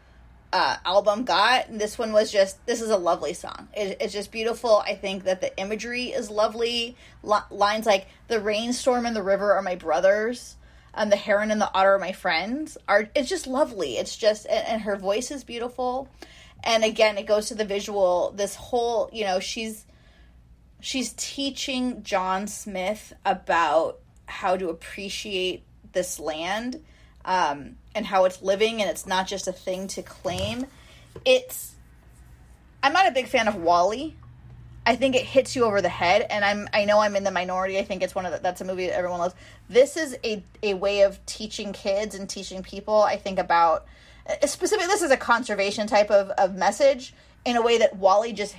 uh, album got, this one was just, this is a lovely song. It, it's just beautiful. I think that the imagery is lovely. L- lines like, the rainstorm and the river are my brothers, and the heron and the otter are my friends. Are It's just lovely. It's just, and, and her voice is beautiful. And again, it goes to the visual, this whole, you know, she's she's teaching John Smith about how to appreciate this land um, and how it's living, and it's not just a thing to claim. It's, I'm not a big fan of WALL-E. I think it hits you over the head, and I'm I know I'm in the minority. I think it's one of the, that's a movie that everyone loves. This is a, a way of teaching kids and teaching people, I think, about... Specifically, this is a conservation type of, of message in a way that WALL-E just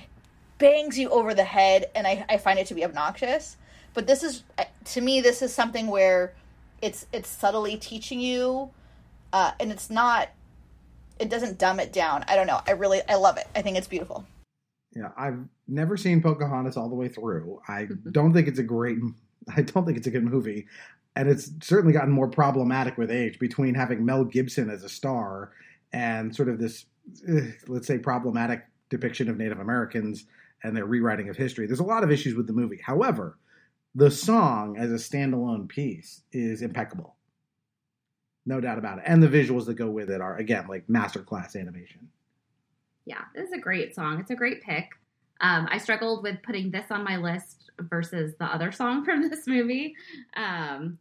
bangs you over the head, and I, I find it to be obnoxious. But this is, to me, this is something where it's it's subtly teaching you, uh, and it's not, it doesn't dumb it down. I don't know. I really, I love it. I think it's beautiful. Yeah, I've never seen Pocahontas all the way through. I don't think it's a great, I don't think it's a good movie. And it's certainly gotten more problematic with age between having Mel Gibson as a star and sort of this, let's say, problematic depiction of Native Americans and their rewriting of history. There's a lot of issues with the movie. However, the song as a standalone piece is impeccable. No doubt about it. And the visuals that go with it are, again, like masterclass animation. Yeah, this is a great song. It's a great pick. Um, I struggled with putting this on my list versus the other song from this movie. Um,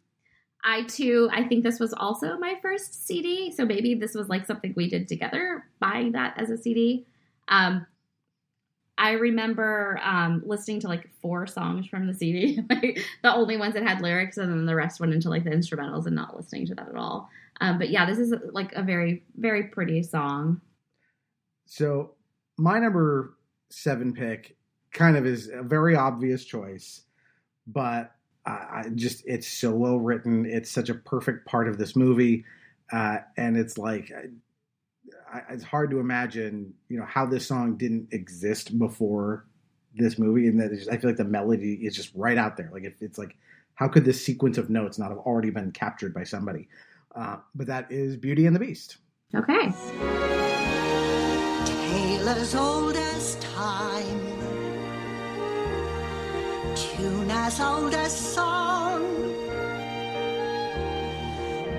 I, too, I think this was also my first C D, so maybe this was like something we did together, buying that as a C D. Um, I remember um, listening to like four songs from the C D, like the only ones that had lyrics, and then the rest went into like the instrumentals and not listening to that at all. Um, but yeah, this is like a very, very pretty song. So my number seven pick kind of is a very obvious choice, but I, I just, it's so well written. It's such a perfect part of this movie. Uh, and it's like, I, I, it's hard to imagine, you know, how this song didn't exist before this movie. And that just, I feel like the melody is just right out there. Like it, it's like, how could this sequence of notes not have already been captured by somebody? Uh, but that is Beauty and the Beast. Okay. Tailors old as time, tune as old as song,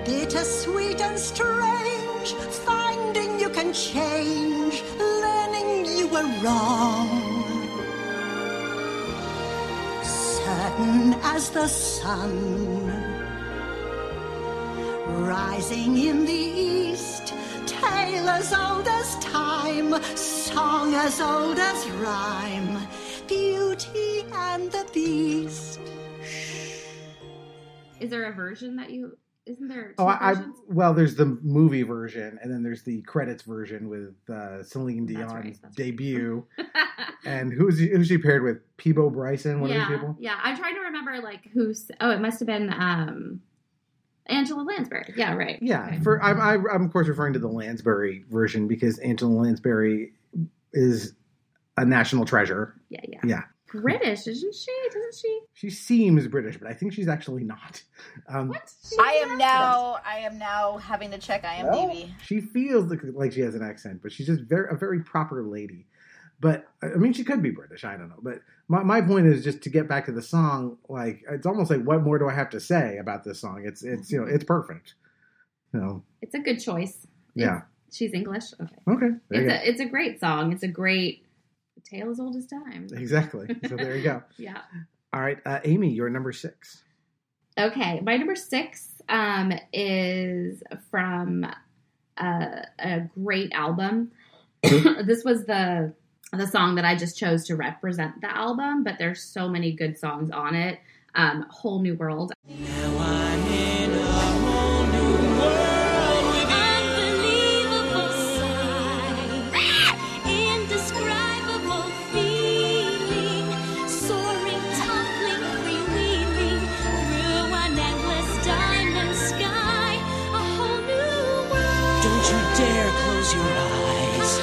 bitter sweet and strange, finding you can change, learning you were wrong, certain as the sun, rising in the east. Tale as old as time, song as old as rhyme, Beauty and the Beast. Is there a version that you, isn't there? Oh, I, I, well, there's the movie version, and then there's the credits version with uh, Celine Dion's right, debut. Right. And who's who's she paired with? Peebo Bryson, one yeah, of these people? Yeah, I'm trying to remember, like, who's, oh, it must have been, um... Angela Lansbury. Yeah, right. Yeah. Okay. For I'm, I, I'm, of course, referring to the Lansbury version because Angela Lansbury is a national treasure. Yeah, yeah. Yeah. British, isn't she? Doesn't she? She seems British, but I think she's actually not. Um, what? I am now. I am now having to check IMDb. Well, she feels like, like she has an accent, but she's just very a very proper lady. But I mean, she could be British. I don't know. But my my point is just to get back to the song. Like it's almost like, what more do I have to say about this song? It's it's you know it's perfect. You know, it's a good choice. Yeah, it's, she's English. Okay. Okay. It's a, it's a great song. It's a great. Tale as old as time. Exactly. So there you go. Yeah. All right. Uh, Amy, you're number six. Okay. My number six um, is from a, a great album. This was the the song that I just chose to represent the album, but there's so many good songs on it. Um, Whole New World. Now I'm in a whole new world with unbelievable sight. Indescribable. Your eyes.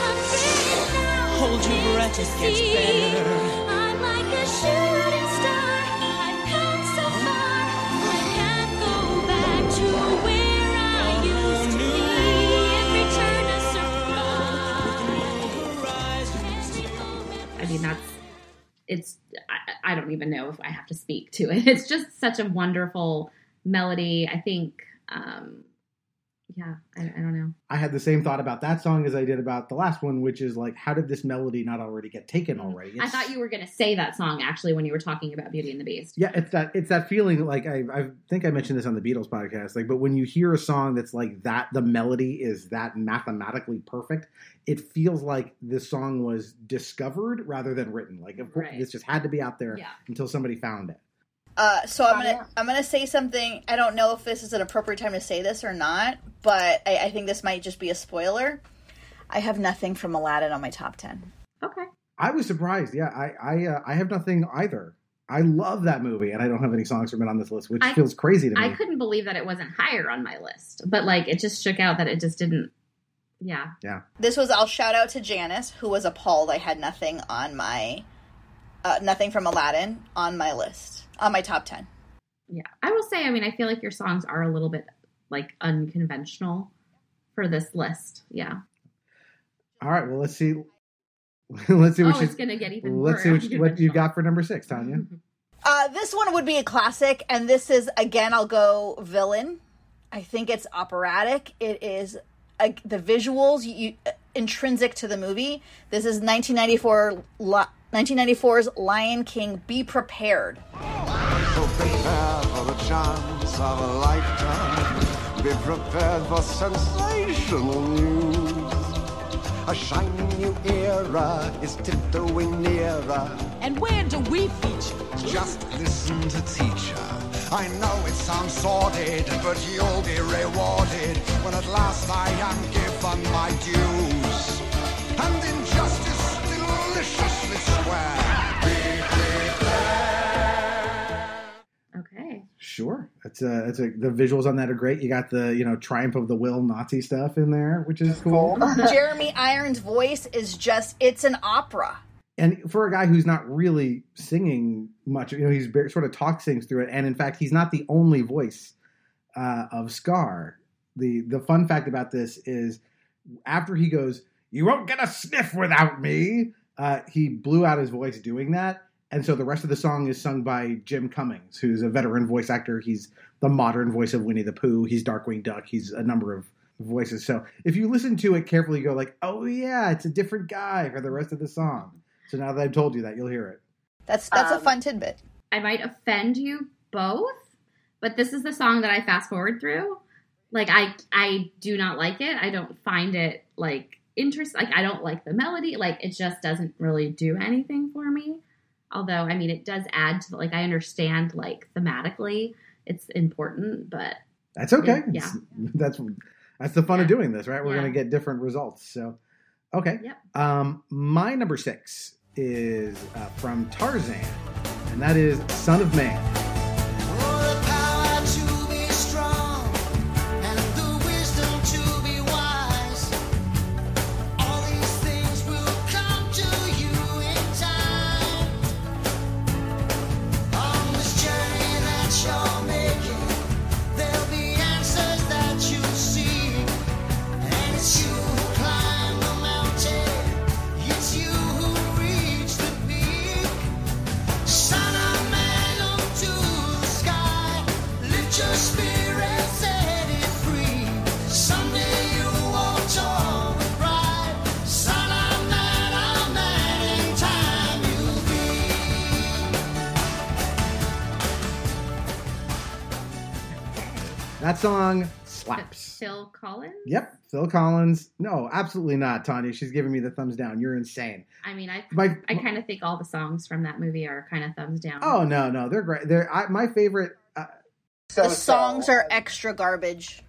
Hold your breath, it gets better. I'm like a shooting star. I've come so far. I can't go back to where I used to be. Every turn a surprise. I mean, that's, it's, I, I don't even know if I have to speak to it. It's just such a wonderful melody. I think, um, Yeah, I, I don't know. I had the same thought about that song as I did about the last one, which is like, how did this melody not already get taken already? It's, I thought you were going to say that song, actually, when you were talking about Beauty and the Beast. Yeah, it's that it's that feeling, like, I, I think I mentioned this on the Beatles podcast, like, but when you hear a song that's like that, the melody is that mathematically perfect, it feels like this song was discovered rather than written. Like, it, right. This just had to be out there yeah. until somebody found it. Uh, so I'm gonna oh, yeah. I'm gonna say something. I don't know if this is an appropriate time to say this or not, but I, I think this might just be a spoiler. I have nothing from Aladdin on my top ten. Okay. I was surprised. Yeah, I I, uh, I have nothing either. I love that movie, and I don't have any songs from it on this list, which I, feels crazy to me. I couldn't believe that it wasn't higher on my list, but like it just shook out that it just didn't. Yeah. Yeah. This was. I'll shout out to Janice, who was appalled I had nothing on my uh, nothing from Aladdin on my list. On my top ten. Yeah. I will say, I mean, I feel like your songs are a little bit, like, unconventional for this list. Yeah. All right. Well, let's see. Let's see what oh, she's... it's going to get even let's more Let's see what you got for number six, Tanya. Mm-hmm. Uh, this one would be a classic, and this is, again, I'll go villain. I think it's operatic. It is uh, the visuals you, uh, intrinsic to the movie. This is nineteen ninety-four... Lo- nineteen ninety-four's Lion King, Be Prepared. So prepare for the chance of a lifetime. Be prepared for sensational news. A shining new era is tiptoeing nearer. And where do we feature? Just listen to teacher. I know it sounds sordid, but you'll be rewarded when at last I am given my dues. And in justice. Okay. Sure. That's a, that's a, the visuals on that are great. You got the, you know, Triumph of the Will Nazi stuff in there, which is cool. Jeremy Irons' voice is just, it's an opera. And for a guy who's not really singing much, you know, he's very, sort of talk sings through it. And in fact, he's not the only voice uh, of Scar. The, the fun fact about this is after he goes, "You won't get a sniff without me." Uh, he blew out his voice doing that, and so the rest of the song is sung by Jim Cummings, who's a veteran voice actor. He's the modern voice of Winnie the Pooh. He's Darkwing Duck. He's a number of voices. So if you listen to it carefully, you go like, oh, yeah, it's a different guy for the rest of the song. So now that I've told you that, you'll hear it. That's that's um, a fun tidbit. I might offend you both, but this is the song that I fast forward through. Like, I, I do not like it. I don't find it, like... interest like I don't like the melody, like it just doesn't really do anything for me, although I mean it does add to the, like I understand like thematically it's important, but that's okay. It, yeah, that's that's the fun yeah. of doing this, right? We're yeah. going to get different results, so okay. Yep. Um my number six is uh, from Tarzan, and that is Son of Man. That song slaps. Phil Collins? Yep, Phil Collins. No, absolutely not, Tanya. She's giving me the thumbs down. You're insane. I mean, I my, I kind of think all the songs from that movie are kind of thumbs down. Oh, no, no. They're great. They're I, my favorite. Uh, so the songs so. are extra garbage.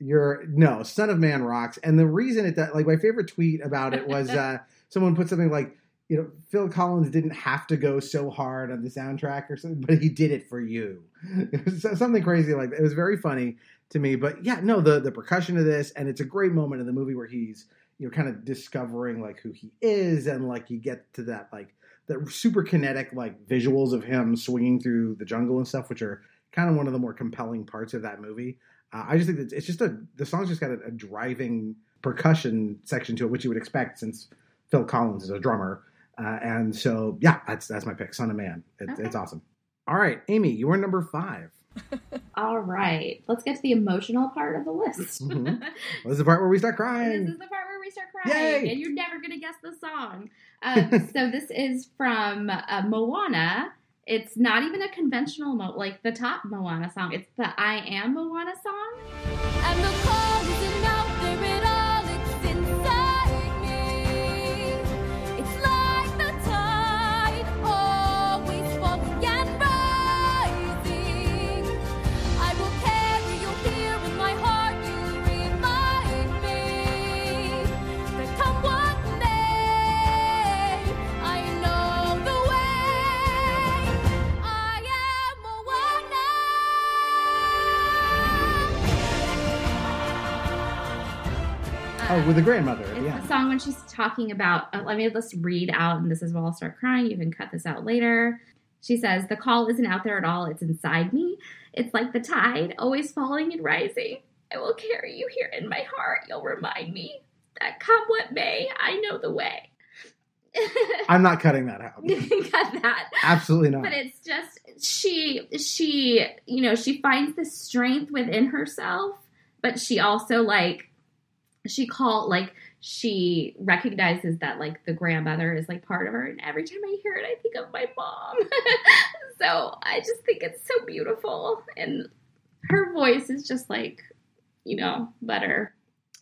You're, no, Son of Man rocks. And the reason it does, like, my favorite tweet about it was uh, someone put something like, you know, Phil Collins didn't have to go so hard on the soundtrack or something, but he did it for you. It was something crazy like that. It was very funny to me. But yeah, no, the, the percussion of this, and it's a great moment in the movie where he's, you know, kind of discovering like who he is, and like you get to that like that super kinetic like visuals of him swinging through the jungle and stuff, which are kind of one of the more compelling parts of that movie. Uh, I just think that it's just a the song's just got a, a driving percussion section to it, which you would expect since Phil Collins is a drummer. Uh, and so, yeah, that's that's my pick, Son of Man. It, okay. It's awesome. All right, Amy, you are number five. All right. Let's get to the emotional part of the list. Mm-hmm. Well, this is the part where we start crying. This is the part where we start crying. Yay! And you're never going to guess the song. Um, so this is from uh, Moana. It's not even a conventional, mo- like the top Moana song. It's the I Am Moana song. And the call is enough. Oh, with the grandmother. It's yeah. the song when she's talking about, uh, let me just read out, and this is where I'll start crying. You can cut this out later. She says, the call isn't out there at all. It's inside me. It's like the tide, always falling and rising. I will carry you here in my heart. You'll remind me that come what may, I know the way. I'm not cutting that out. You can cut that. Absolutely not. But it's just, she, she, you know, she finds the strength within herself, but she also, like, She called, like, she recognizes that, like, the grandmother is, like, part of her. And every time I hear it, I think of my mom. So I just think it's so beautiful. And her voice is just, like, you know, better.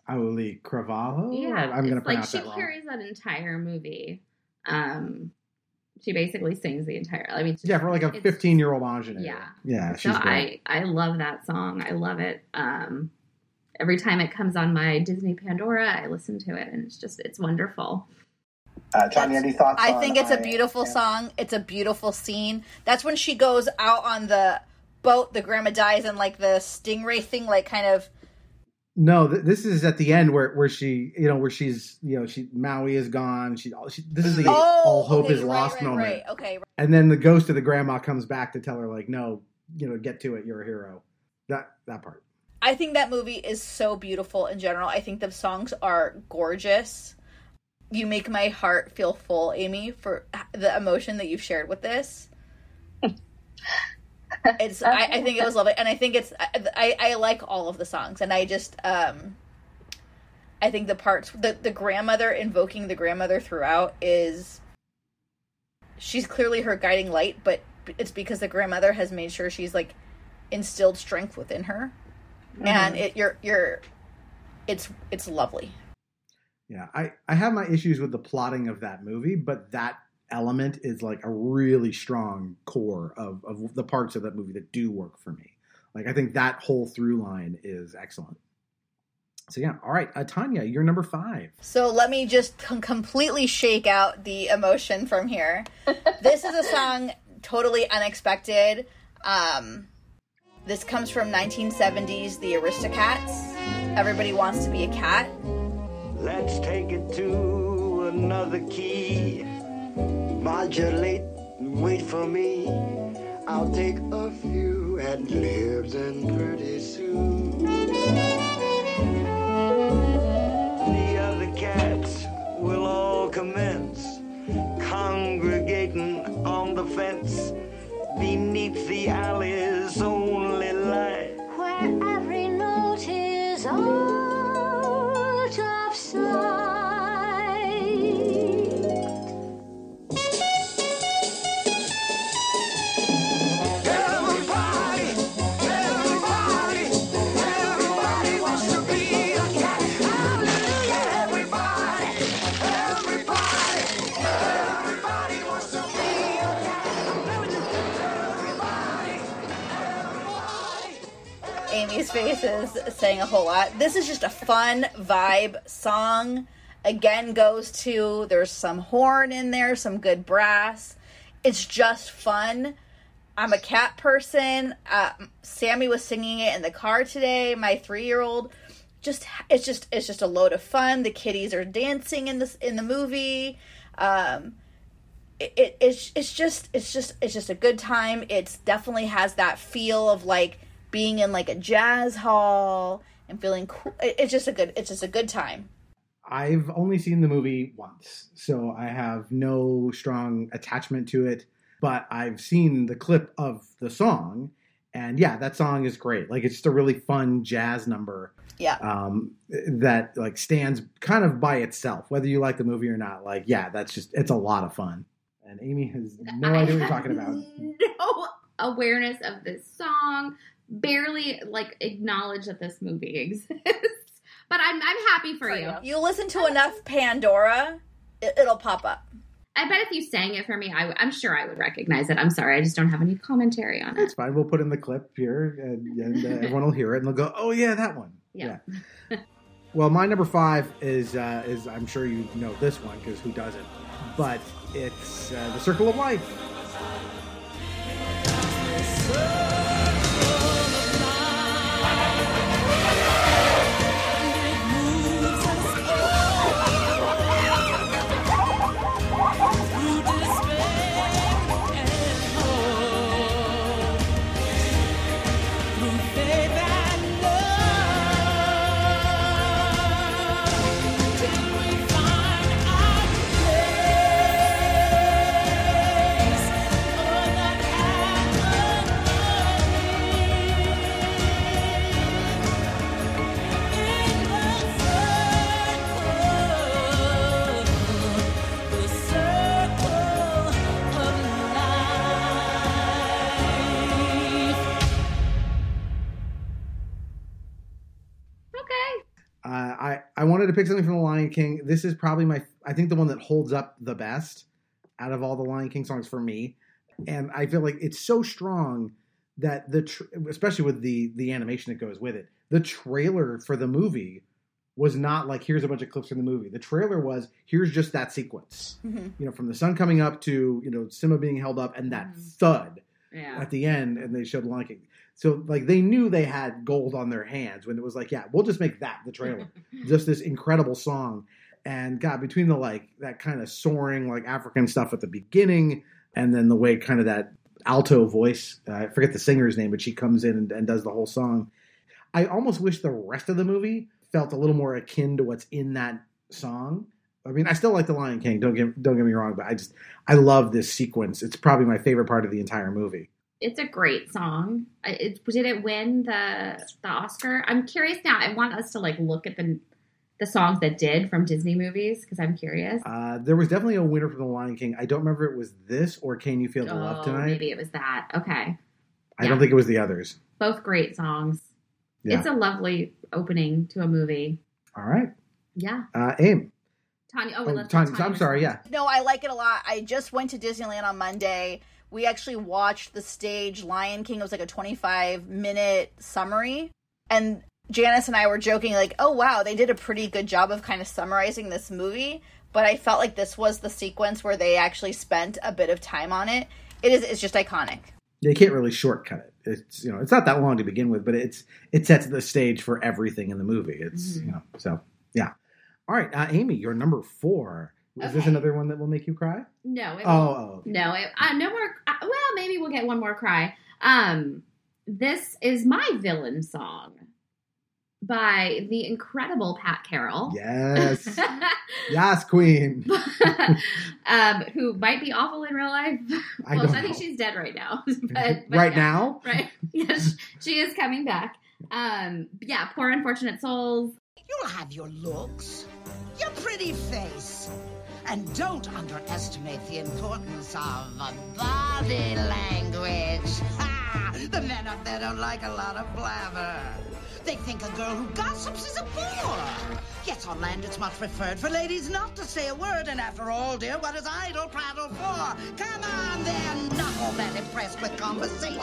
Oli Carvalho? Yeah. I'm going to pronounce that wrong. Like, she carries that entire movie. Um, she basically sings the entire, I mean. Yeah, for, like, a fifteen-year-old ingenue. Yeah. Yeah, she's great. I, I love that song. I love it. Um. Every time it comes on my Disney Pandora, I listen to it, and it's just, it's wonderful. Uh, Tanya, any thoughts on I think it's I a beautiful am. song. It's a beautiful scene. That's when she goes out on the boat, the grandma dies, and like the stingray thing, like kind of. No, th- this is at the end where, where she, you know, where she's, you know, she Maui is gone. She, she this is the oh, all hope okay, is right, lost right, moment. Right, okay. Right. And then the ghost of the grandma comes back to tell her like, no, you know, get to it. You're a hero. That, that part. I think that movie is so beautiful in general. I think the songs are gorgeous. You make my heart feel full, Amy, for the emotion that you've shared with this. It's. I, I think it was lovely. And I think it's, I, I like all of the songs. And I just, um, I think the parts, the, the grandmother, invoking the grandmother throughout is, she's clearly her guiding light, but it's because the grandmother has made sure she's like instilled strength within her. Mm-hmm. And it, you're, you're, it's, it's lovely. Yeah. I, I have my issues with the plotting of that movie, but that element is like a really strong core of, of the parts of that movie that do work for me. Like, I think that whole through line is excellent. So yeah. All right. Uh, Tanya, you're number five. So let me just com- completely shake out the emotion from here. This is a song totally unexpected. Um, This comes from nineteen seventies, the Aristocats. Everybody wants to be a cat. Let's take it to another key. Modulate, wait for me. I'll take a few and live then pretty soon. The other cats will all commence congregating on the fence. Beneath the alley's only light, where every note is out of sight. Everybody, everybody, Amy's face is saying a whole lot. This is just a fun vibe song. Again, goes to, there's some horn in there, some good brass. It's just fun. I'm a cat person. Uh, Sammy was singing it in the car today. My three-year-old, just it's just it's just a load of fun. The kitties are dancing in this in the movie. Um, it, it it's it's just it's just it's just a good time. It's definitely has that feel of like being in like a jazz hall and feeling cool. It, it's just a good it's just a good time. I've only seen the movie once, so I have no strong attachment to it. But I've seen the clip of the song, and yeah, that song is great. Like, it's just a really fun jazz number. Yeah. Um, that like stands kind of by itself, whether you like the movie or not. Like, yeah, that's just, it's a lot of fun. And Amy has no I idea what you're talking about. No awareness of this song. Barely like acknowledge that this movie exists. But I'm I'm happy for, for you. You listen to enough Pandora, it, it'll pop up. I bet if you sang it for me, I w- I'm sure I would recognize it. I'm sorry. I just don't have any commentary on it. That's fine. We'll put in the clip here, and, and uh, everyone will hear it, and they'll go, oh, yeah, that one. Yeah. yeah. Well, my number five is, uh, is I'm sure you know this one, because who doesn't? But it's uh, The Circle of Life. I wanted to pick something from The Lion King. This is probably my, I think the one that holds up the best out of all the Lion King songs for me. And I feel like it's so strong that the, tra- especially with the the animation that goes with it, the trailer for the movie was not like, here's a bunch of clips from the movie. The trailer was, here's just that sequence, mm-hmm. you know, from the sun coming up to, you know, Simba being held up and that mm-hmm. thud yeah. at the end. And they showed Lion King. So, like, they knew they had gold on their hands when it was like, yeah, we'll just make that the trailer. Just this incredible song. And, God, between the, like, that kind of soaring, like, African stuff at the beginning and then the way kind of that alto voice, uh, I forget the singer's name, but she comes in and, and does the whole song. I almost wish the rest of the movie felt a little more akin to what's in that song. I mean, I still like The Lion King, don't get, don't get me wrong, but I just, I love this sequence. It's probably my favorite part of the entire movie. It's a great song. It, did it win the the Oscar? I'm curious now. I want us to like look at the the songs that did from Disney movies because I'm curious. Uh, there was definitely a winner from The Lion King. I don't remember if it was this or Can You Feel the oh, Love Tonight? Maybe it was that. Okay. I yeah. don't think it was the others. Both great songs. Yeah. It's a lovely opening to a movie. All right. Yeah. Uh, Aim. Tanya. Oh, we oh left Tanya, Tanya. I'm sorry. Yeah. No, I like it a lot. I just went to Disneyland on Monday. We actually watched the stage Lion King. It was like a twenty-five minute summary. And Janice and I were joking like, oh, wow, they did a pretty good job of kind of summarizing this movie. But I felt like this was the sequence where they actually spent a bit of time on it. It is, it's just iconic. They can't really shortcut it. It's, you know, it's not that long to begin with, but it's, it sets the stage for everything in the movie. It's, mm-hmm. you know, so yeah. All right. Uh, Amy, you're number four. Is okay. this another one that will make you cry? No. It oh, won't. oh okay. no. It, uh, no more. Uh, well, maybe we'll get one more cry. Um, this is my villain song by the incredible Pat Carroll. Yes. yes, Queen. um, who might be awful in real life. I well, don't I think know. She's dead right now. but, but right yeah, now? Right. Yes, she is coming back. Um, yeah. Poor unfortunate souls. You'll have your looks, your pretty face. And don't underestimate the importance of body language. Ha! The men up there don't like a lot of blabber. They think a girl who gossips is a bore. Yet on land it's much preferred for ladies not to say a word. And after all, dear, what is idle praddle for? Come on, then, knuckle that impressed with conversation.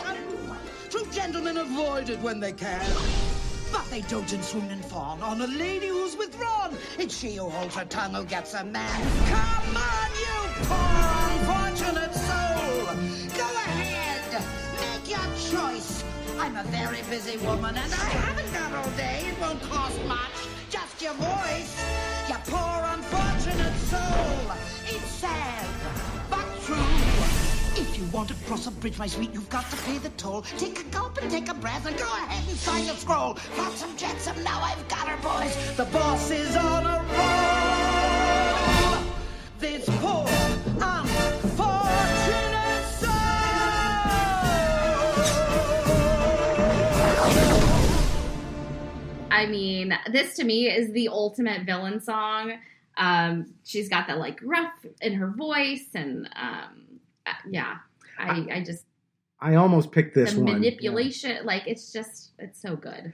True gentlemen gentlemen avoid it when they can. But they dote and swoon and fawn on a lady who's withdrawn. It's she who holds her tongue who gets a man. Come on, you poor unfortunate soul. Go ahead. Make your choice. I'm a very busy woman, and I haven't got all day. It won't cost much. Just your voice. Your poor unfortunate soul. It's sad, but true. If you want to cross a bridge, my sweet, you've got to pay the toll. Take a gulp and take a breath and go ahead and sign the scroll. Got some jetsam, now I've got her, boys. The boss is on a roll. This poor, unfortunate soul. I mean, this to me is the ultimate villain song. Um, she's got that, like, gruff in her voice and... Um, Uh, yeah, I, I, I just... I almost picked this the one. Manipulation, yeah. Like, it's just, it's so good.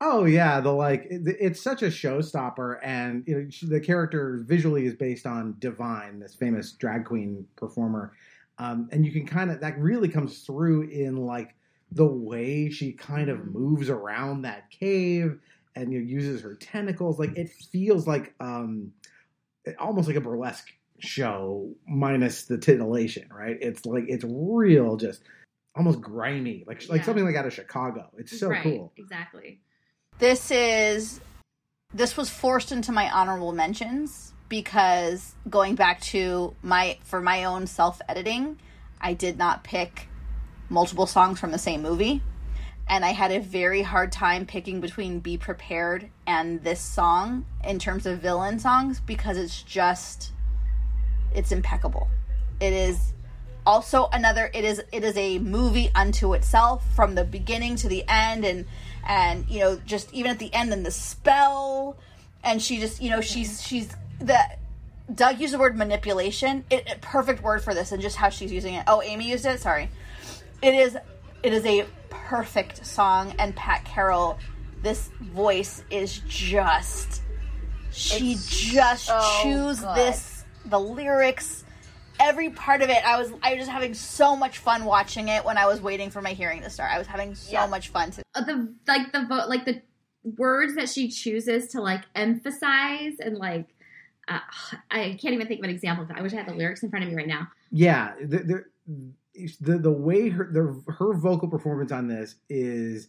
Oh, yeah, the, like, it, it's such a showstopper, and you know, she, the character visually is based on Divine, this famous drag queen performer, um, and you can kind of, that really comes through in, like, the way she kind of moves around that cave, and you know, uses her tentacles. Like, it feels like, um, almost like a burlesque show minus the titillation, right? It's like, it's real, just almost grimy, like yeah. like something like out of Chicago. It's so right, cool. Exactly. This is, this was forced into my honorable mentions because going back to my, for my own self-editing, I did not pick multiple songs from the same movie. And I had a very hard time picking between Be Prepared and this song in terms of villain songs because it's just... it's impeccable. It is also another, it is it is a movie unto itself from the beginning to the end, and and you know, just even at the end and the spell, and she just, you know, she's she's the Doug used the word manipulation. It, it perfect word for this and just how she's using it. Oh, Amy used it, sorry. It is it is a perfect song, and Pat Carroll, this voice is just she it's just so chews good. This the lyrics, every part of it. I was I was just having so much fun watching it when I was waiting for my hearing to start. I was having so yeah. much fun. To- uh, the like the vo- like the words that she chooses to like emphasize and like uh, I can't even think of an example. I wish I had the lyrics in front of me right now. Yeah, the the the, the way her the, her vocal performance on this is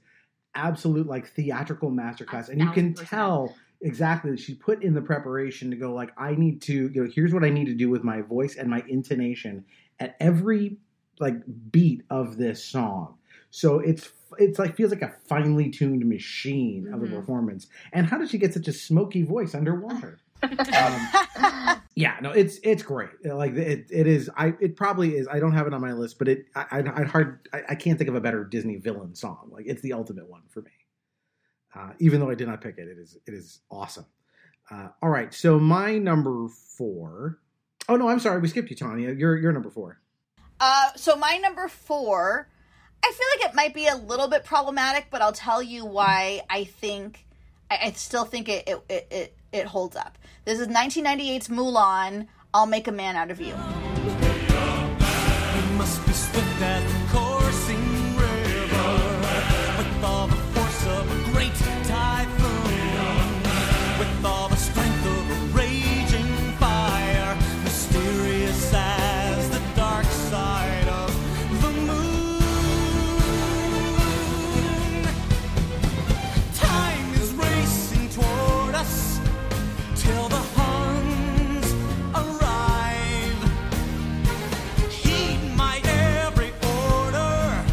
absolute like theatrical masterclass, and you can tell. Exactly. She put in the preparation to go like, I need to, you know, here's what I need to do with my voice and my intonation at every like beat of this song. So it's, it's like, feels like a finely tuned machine mm-hmm. of a performance. And how did she get such a smoky voice underwater? um, yeah, no, it's, it's great. Like it, it is, I, it probably is. I don't have it on my list, but it, I, I, I hard, I, I can't think of a better Disney villain song. Like it's the ultimate one for me. Uh, even though I did not pick it, it is it is awesome. Uh, all right, so my number four. Oh no, I'm sorry, we skipped you, Tanya. You're you're number four. Uh, so my number four. I feel like it might be a little bit problematic, but I'll tell you why. I think I, I still think it it, it it it holds up. This is nineteen ninety-eight's Mulan. I'll Make a Man Out of You. You must be swift at coursing river with all the force of a great typhoon, with all the strength of a raging fire, mysterious as the dark side of the moon. Time is racing toward us till the Huns arrive. Heed my every order,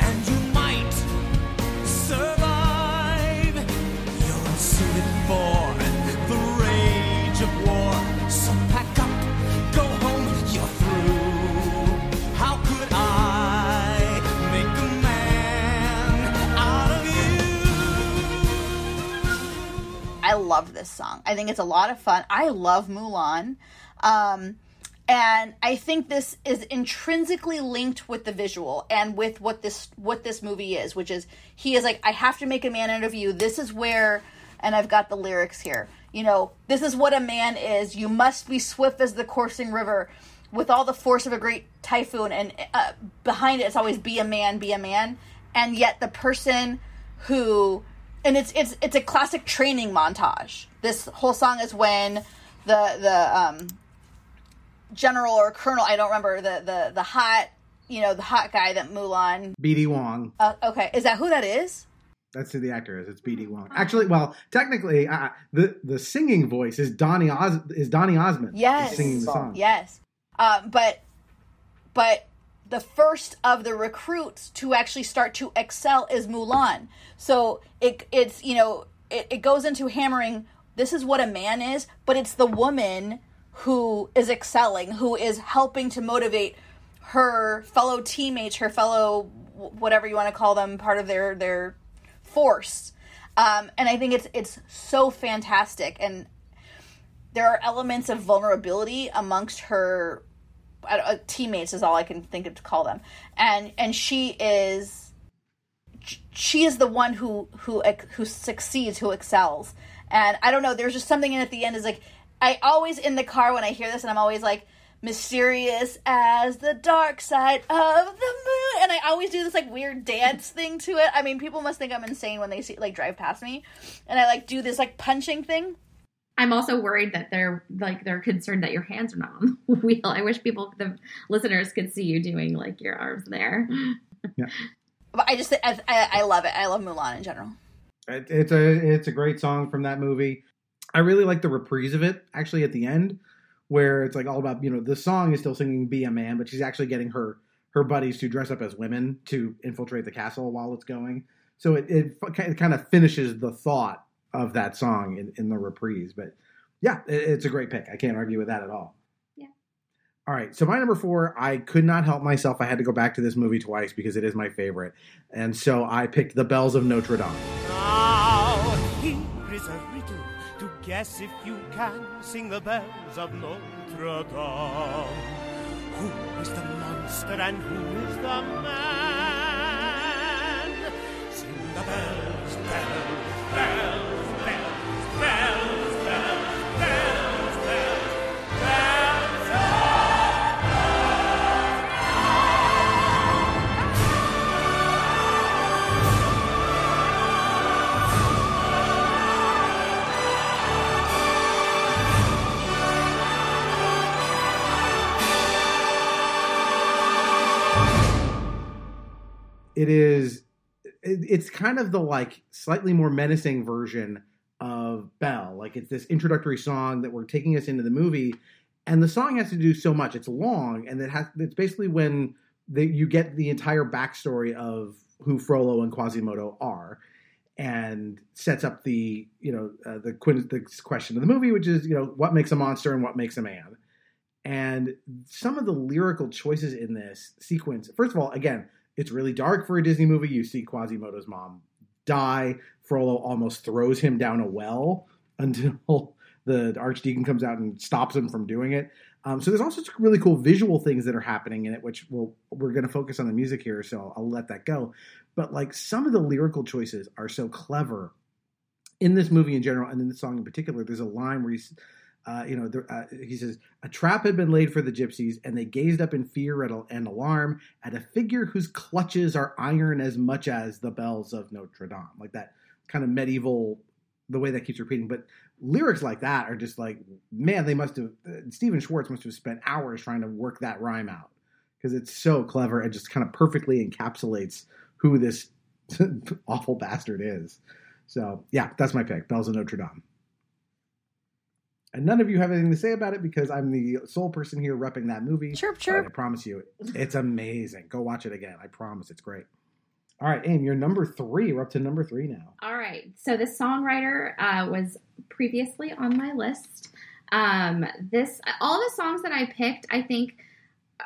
and you might serve. For the rage of war, so pack up, go home, you're through. How could I make a man out of you? I love this song. I think it's a lot of fun. I love Mulan. Um, and I think this is intrinsically linked with the visual and with what this what this movie is, which is he is like, I have to make a man out of you. This is where... and I've got the lyrics here. You know, this is what a man is. You must be swift as the coursing river with all the force of a great typhoon. And uh, behind it, it's always be a man, be a man. and yet the person who, and it's it's it's a classic training montage. This whole song is when the the um, general or colonel, I don't remember, the the the hot, you know, the hot guy that Mulan. B D Wong. Uh, okay, is that who that is? That's who the actor is. It's B D Wong. Actually, well, technically, uh, the the singing voice is Donny Os- is Donny Osmond. Yes, singing the song. Yes, uh, but but the first of the recruits to actually start to excel is Mulan. So it it's you know it, it goes into hammering. This is what a man is, but it's the woman who is excelling, who is helping to motivate her fellow teammates, her fellow whatever you want to call them, part of their their force. Um, and I think it's it's so fantastic. And there are elements of vulnerability amongst her uh, teammates is all I can think of to call them. And and she is she is the one who who who succeeds, who excels. And I don't know, there's just something in at the end is like, I always in the car when I hear this and I'm always like, mysterious as the dark side of the moon, and I always do this like weird dance thing to it. I mean, people must think I'm insane when they see like drive past me, and I like do this like punching thing. I'm also worried that they're like they're concerned that your hands are not on the wheel. I wish people, the listeners, could see you doing like your arms there. Yeah, but I just I, I love it. I love Mulan in general. It's a it's a great song from that movie. I really like the reprise of it actually at the end, where it's like all about, you know, the song is still singing Be a Man, but she's actually getting her, her buddies to dress up as women to infiltrate the castle while it's going. So it, it, it kind of finishes the thought of that song in, in the reprise. But yeah, it, it's a great pick. I can't argue with that at all. Yeah. All right. So my number four, I could not help myself. I had to go back to this movie twice because it is my favorite. And so I picked The Bells of Notre Dame. Now here is a riddle. Guess if you can, sing the bells of Notre Dame. Who is the monster and who is the man? Sing the bells, bells, bells, bells, bells, bells, bells, bells, bells, It is, it's kind of the like slightly more menacing version of Belle. Like it's this introductory song that we're taking us into the movie, and the song has to do so much. It's long, and it has. It's basically when the, you get the entire backstory of who Frollo and Quasimodo are, and sets up the you know uh, the, quint- the question of the movie, which is you know what makes a monster and what makes a man. And some of the lyrical choices in this sequence. First of all, again. It's really dark for a Disney movie. You see Quasimodo's mom die. Frollo almost throws him down a well until the archdeacon comes out and stops him from doing it. Um, so there's all sorts of really cool visual things that are happening in it, which we'll, we're going to focus on the music here, so I'll let that go. But like some of the lyrical choices are so clever in this movie in general, and in this song in particular. There's a line where he's, uh, you know, there, uh, he says, a trap had been laid for the gypsies, and they gazed up in fear and alarm at a figure whose clutches are iron as much as the bells of Notre Dame. Like that kind of medieval, the way that keeps repeating. But lyrics like that are just like, man, they must have, uh, Stephen Schwartz must have spent hours trying to work that rhyme out, because it's so clever and just kind of perfectly encapsulates who this awful bastard is. So yeah, that's my pick, Bells of Notre Dame. And none of you have anything to say about it because I'm the sole person here repping that movie. Chirp, chirp. I promise you, it's amazing. Go watch it again. I promise it's great. All right, Aim, you're number three. We're up to number three now. All right. So this songwriter uh, was previously on my list. Um, this all the songs that I picked, I think,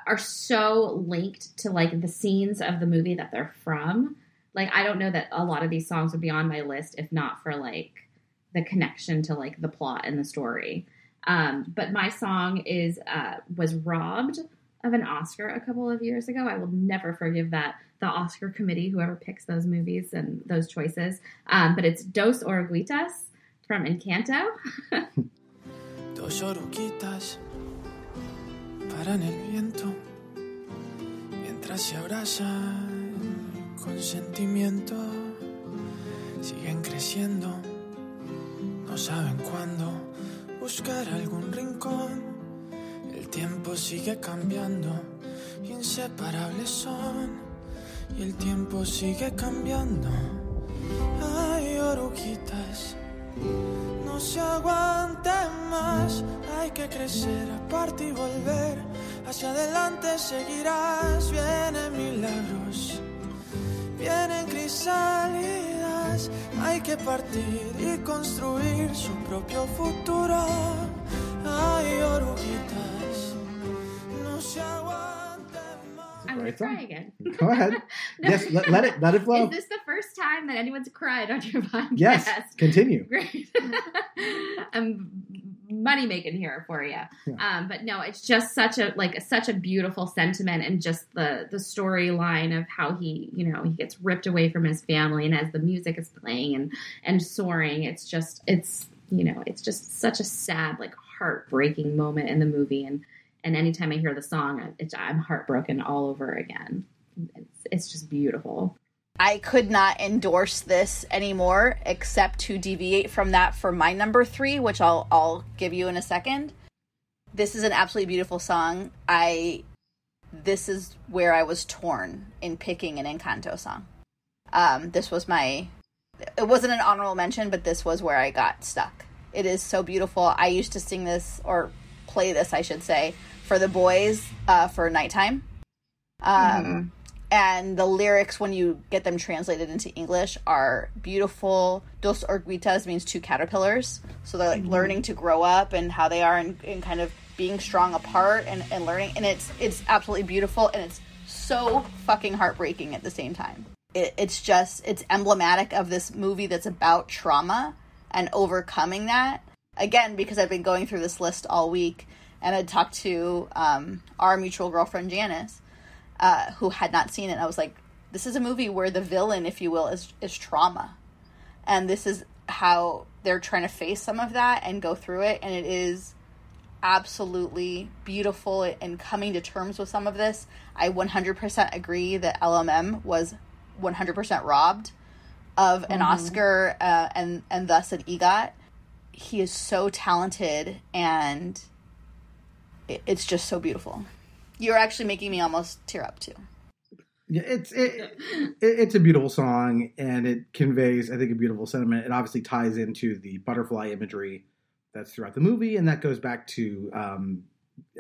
are so linked to like the scenes of the movie that they're from. Like, I don't know that a lot of these songs would be on my list if not for like the connection to like the plot and the story. Um, but my song is, uh, was robbed of an Oscar a couple of years ago. I will never forgive that. The Oscar committee, whoever picks those movies and those choices. Um, but it's Dos Oruguitas from Encanto. Dos oruguitas paran el viento mientras se abrazan consentimiento siguen creciendo, no saben cuándo buscar algún rincón. El tiempo sigue cambiando, inseparables son, y el tiempo sigue cambiando. Hay oruguitas, no se aguanten más, hay que crecer aparte y volver. Hacia adelante seguirás, vienen milagros, vienen crisálidas. Hay que partir y construir su propio futuro. Ay, oruguitas, no se aguanten más. I'm gonna cry again. Go ahead. No, yes, let, let it let it flow. Is this the first time that anyone's cried on your podcast? Yes, continue. Great. I'm money making here for you. Yeah. Um, but no, it's just such a, like such a beautiful sentiment, and just the, the storyline of how he, you know, he gets ripped away from his family, and as the music is playing and, and soaring, it's just, it's, you know, it's just such a sad, like heartbreaking moment in the movie. And, and anytime I hear the song, it's, I'm heartbroken all over again. It's, it's just beautiful. I could not endorse this anymore, except to deviate from that for my number three, which I'll I'll give you in a second. This is an absolutely beautiful song. I this is where I was torn in picking an Encanto song. Um, this was my it wasn't an honorable mention, but this was where I got stuck. It is so beautiful. I used to sing this, or play this, I should say, for the boys uh, for nighttime. Um, mm-hmm. And the lyrics, when you get them translated into English, are beautiful. Dos orguitas means two caterpillars. So they're like mm-hmm. learning to grow up and how they are, and, and kind of being strong apart and, and learning. And it's it's absolutely beautiful. And it's so fucking heartbreaking at the same time. It, it's just, it's emblematic of this movie that's about trauma and overcoming that. Again, because I've been going through this list all week, and I talked to um, our mutual girlfriend, Janice, Uh, who had not seen it. And I was like, this is a movie where the villain, if you will, is, is trauma. And this is how they're trying to face some of that and go through it. And it is absolutely beautiful, and coming to terms with some of this. I one hundred percent agree that L M M was one hundred percent robbed of an mm-hmm. Oscar uh, and, and thus an EGOT. He is so talented, and it, it's just so beautiful. You're actually making me almost tear up too. Yeah, it's it, it it's a beautiful song, and it conveys, I think, a beautiful sentiment. It obviously ties into the butterfly imagery that's throughout the movie, and that goes back to um,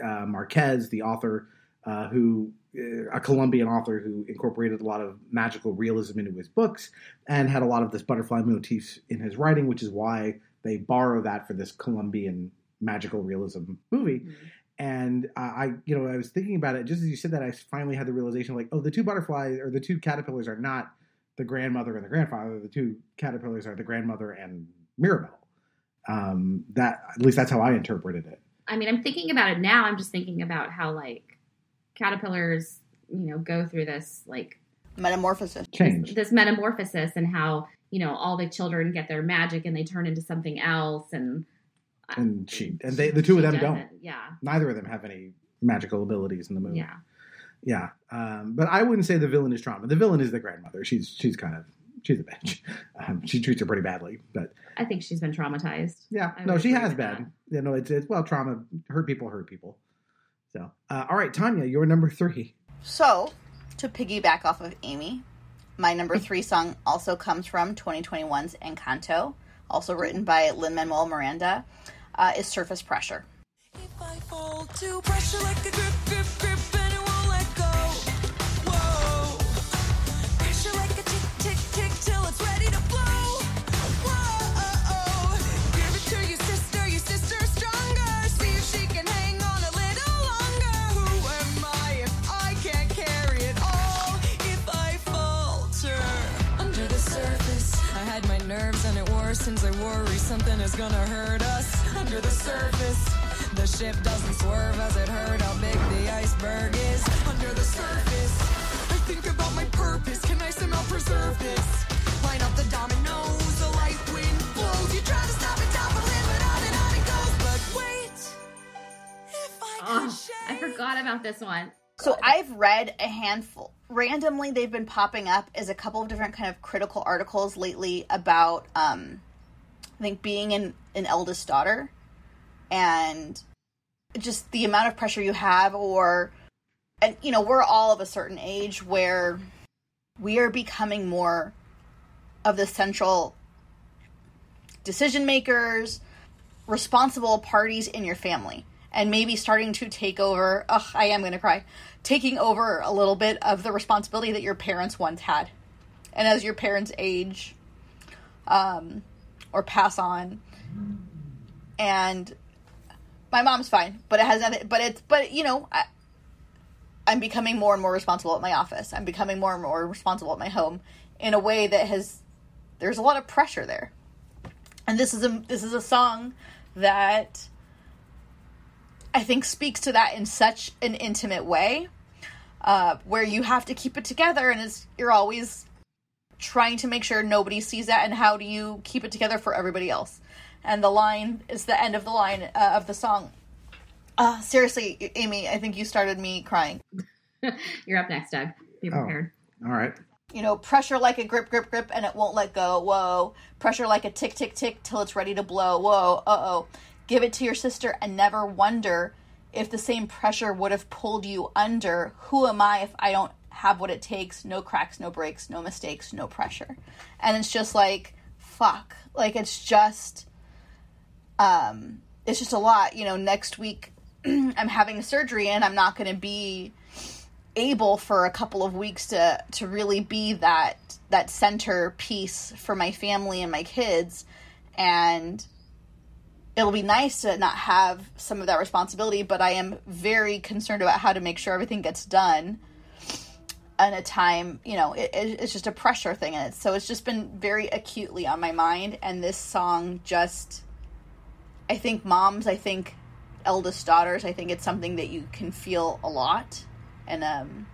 uh, Marquez, the author, uh, who uh, a Colombian author who incorporated a lot of magical realism into his books, and had a lot of this butterfly motifs in his writing, which is why they borrow that for this Colombian magical realism movie. Mm-hmm. And uh, I, you know, I was thinking about it just as you said that. I finally had the realization, like, oh, the two butterflies or the two caterpillars are not the grandmother and the grandfather. The two caterpillars are the grandmother and Mirabelle. Um, that at least that's how I interpreted it. I mean, I'm thinking about it now. I'm just thinking about how, like, caterpillars, you know, go through this, like, metamorphosis, change, this, this metamorphosis, and how, you know, all the children get their magic and they turn into something else, and. And she and they the two she of them don't. Yeah. Neither of them have any magical abilities in the movie. Yeah. Yeah. Um, but I wouldn't say the villain is trauma. The villain is the grandmother. She's she's kind of she's a bitch. Um, she treats her pretty badly. But I think she's been traumatized. Yeah. I no, she has been. You know, it's it's well, trauma hurt people hurt people. So uh, all right, Tanya, you're number three. So to piggyback off of Amy, my number three song also comes from twenty twenty-one's Encanto, also written by Lin-Manuel Miranda. Uh, is Surface Pressure. If I fold to pressure like a grip, grip, grip, and it won't let go. Whoa. Pressure like a tick, tick, tick, till it's ready to blow. Whoa, oh, oh. Give it to your sister, your sister stronger. See if she can hang on a little longer. Who am I if I can't carry it all? If I falter under the surface, I had my nerves and it worsens. I worry something is gonna hurt us. Under the surface, the ship doesn't swerve as it heard how big the iceberg is. Under the surface, I think about my purpose. Can I somehow preserve this? Line up the dominoes, the light wind blows. You try to stop it, toppling, but on and on it goes. But wait, if I could oh, shake. I forgot about this one. So I've read a handful. Randomly, they've been popping up as a couple of different kind of critical articles lately about, um, I think, being an, an eldest daughter and just the amount of pressure you have or, and, you know, we're all of a certain age where we are becoming more of the central decision makers, responsible parties in your family, and maybe starting to take over, ugh, I am going to cry, taking over a little bit of the responsibility that your parents once had. And as your parents age, um, or pass on, and my mom's fine, but it has nothing, but it's, but you know, I, I'm becoming more and more responsible at my office. I'm becoming more and more responsible at my home in a way that has, there's a lot of pressure there. And this is a, this is a song that I think speaks to that in such an intimate way, uh, where you have to keep it together and it's, you're always trying to make sure nobody sees that. And how do you keep it together for everybody else? And the line is the end of the line uh, of the song. Uh, seriously, Amy, I think you started me crying. You're up next, Doug. Be prepared. Oh, all right. You know, pressure like a grip, grip, grip, and it won't let go. Whoa. Pressure like a tick, tick, tick till it's ready to blow. Whoa. Uh-oh. Give it to your sister and never wonder if the same pressure would have pulled you under. Who am I if I don't have what it takes? No cracks, no breaks, no mistakes, no pressure. And it's just like, fuck. Like, it's just, um, it's just a lot. You know, next week I'm having surgery and I'm not going to be able for a couple of weeks to, to really be that, that center piece for my family and my kids. And it'll be nice to not have some of that responsibility, but I am very concerned about how to make sure everything gets done in a time, you know, it, it, it's just a pressure thing. And it's, so it's just been very acutely on my mind. And this song just, I think moms, I think eldest daughters, I think it's something that you can feel a lot. And, um,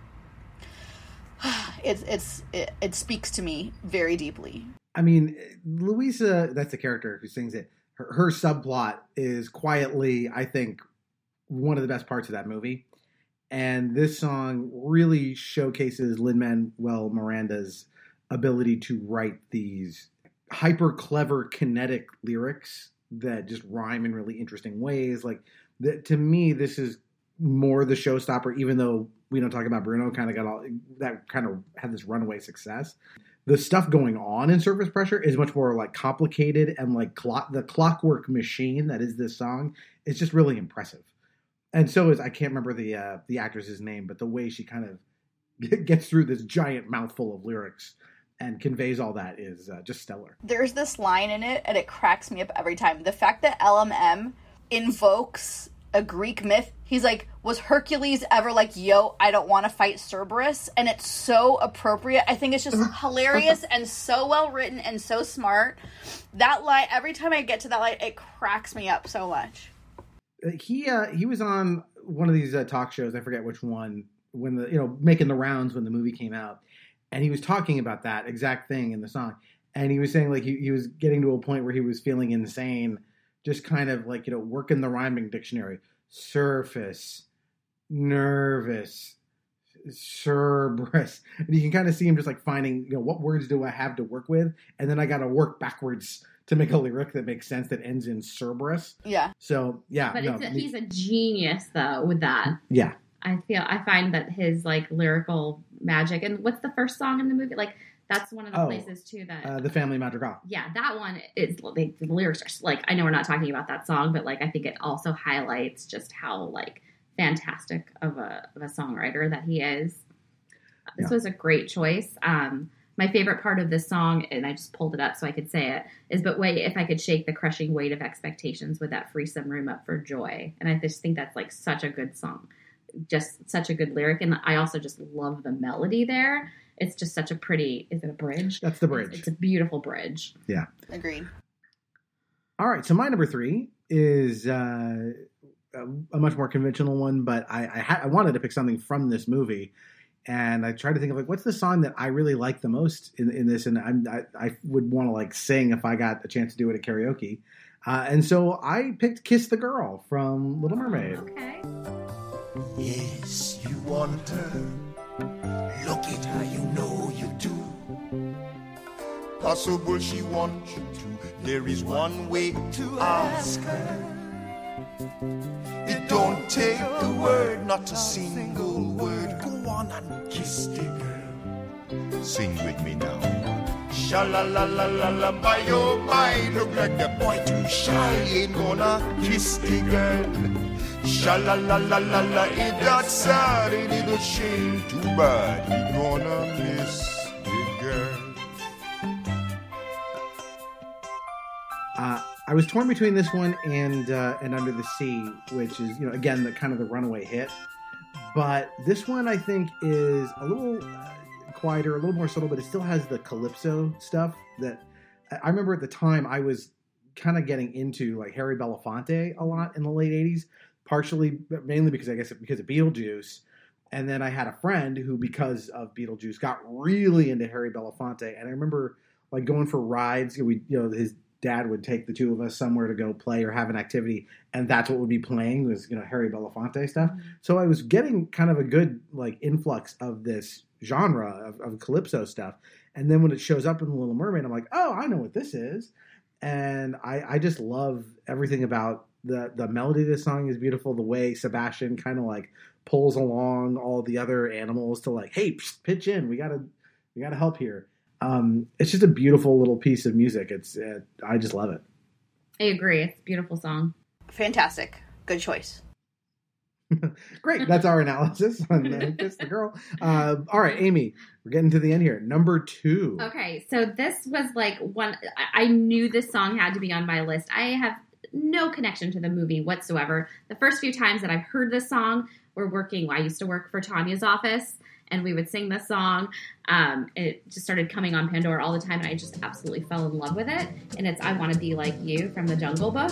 it's, it's, it, it speaks to me very deeply. I mean, Louisa, that's the character who sings it. Her, her subplot is quietly, I think, one of the best parts of that movie. And this song really showcases Lin-Manuel Miranda's ability to write these hyper clever kinetic lyrics that just rhyme in really interesting ways. Like, the, to me, this is more the showstopper, even though we don't talk about Bruno kind of got all that kind of had this runaway success. The stuff going on in Surface Pressure is much more like complicated and like clock, the clockwork machine that is this song is just really impressive. And so is, I can't remember the, uh, the actress's name, but the way she kind of gets through this giant mouthful of lyrics and conveys all that is uh, just stellar. There's this line in it and it cracks me up every time. The fact that L M M invokes a Greek myth. He's like, was Hercules ever like, yo, I don't want to fight Cerberus? And it's so appropriate. I think it's just hilarious and so well written and so smart. That line, every time I get to that line, it cracks me up so much. He uh, he was on one of these uh, talk shows, I forget which one, when the, you know, making the rounds when the movie came out. And he was talking about that exact thing in the song. And he was saying like he, he was getting to a point where he was feeling insane, just kind of like, you know, working the rhyming dictionary. Surface, nervous, Cerberus. And you can kind of see him just like finding, you know, what words do I have to work with? And then I got to work backwards to make a lyric that makes sense that ends in Cerberus. Yeah. So, yeah. But no, it's a, he's a genius, though, with that. Yeah. I feel, I find that his like lyrical magic, and what's the first song in the movie? Like, that's one of the oh, places, too, that... Uh, the Family Madrigal. Yeah, that one, is like, the lyrics are... Like, I know we're not talking about that song, but, like, I think it also highlights just how, like, fantastic of a of a songwriter that he is. This yeah. was a great choice. Um, my favorite part of this song, and I just pulled it up so I could say it, is, but wait, if I could shake the crushing weight of expectations, would that free some room up for joy? And I just think that's, like, such a good song. Just such a good lyric. And I also just love the melody there. It's just such a pretty, is it a bridge? That's the bridge. It's, it's a beautiful bridge. Yeah. Agreed. All right. So my number three is uh, a much more conventional one, but I I, ha- I wanted to pick something from this movie. And I tried to think of like, what's the song that I really like the most in, in this? And I'm, I, I would want to like sing if I got a chance to do it at karaoke. Uh, and so I picked Kiss the Girl from Little Mermaid. Okay. Yes, you want her. Look at her, you know you do. Possible she wants you to. There is one way to ask her. It don't take a word, not a single word. Go on and kiss the girl. Sing with me now. Sha-la-la-la-la-la, by your mind. Look like the boy too shy, ain't gonna kiss the girl. Sha-la-la-la-la-la, ain't that sad, ain't it a shame? Too bad, he gonna miss the girl. Uh, I was torn between this one and uh, and Under the Sea, which is, you know, again, the kind of the runaway hit. But this one, I think, is a little uh, quieter, a little more subtle, but it still has the Calypso stuff that I remember at the time I was kind of getting into, like Harry Belafonte a lot in the late eighties, partially, mainly because, I guess, because of Beetlejuice. And then I had a friend who, because of Beetlejuice, got really into Harry Belafonte. And I remember, like, going for rides, we, you know, his dad would take the two of us somewhere to go play or have an activity, and that's what would be playing was, you know, Harry Belafonte stuff. So I was getting kind of a good, like, influx of this genre of, of Calypso stuff. And then when it shows up in The Little Mermaid, I'm like, oh, I know what this is. And I, I just love everything about the, the melody of this song is beautiful. The way Sebastian kind of, like, pulls along all the other animals to, like, hey, psh, pitch in. We gotta, we gotta help here. Um, it's just a beautiful little piece of music. It's uh, I just love it. I agree. It's a beautiful song. Fantastic. Good choice. Great. That's our analysis on the, Kiss the Girl. Uh, all right, Amy, we're getting to the end here. Number two. Okay, so this was like one. I knew this song had to be on my list. I have no connection to the movie whatsoever. The first few times that I've heard this song were working. I used to work for Tanya's office. And we would sing this song. Um, it just started coming on Pandora all the time, and I just absolutely fell in love with it. And it's I Want to Be Like You from The Jungle Book.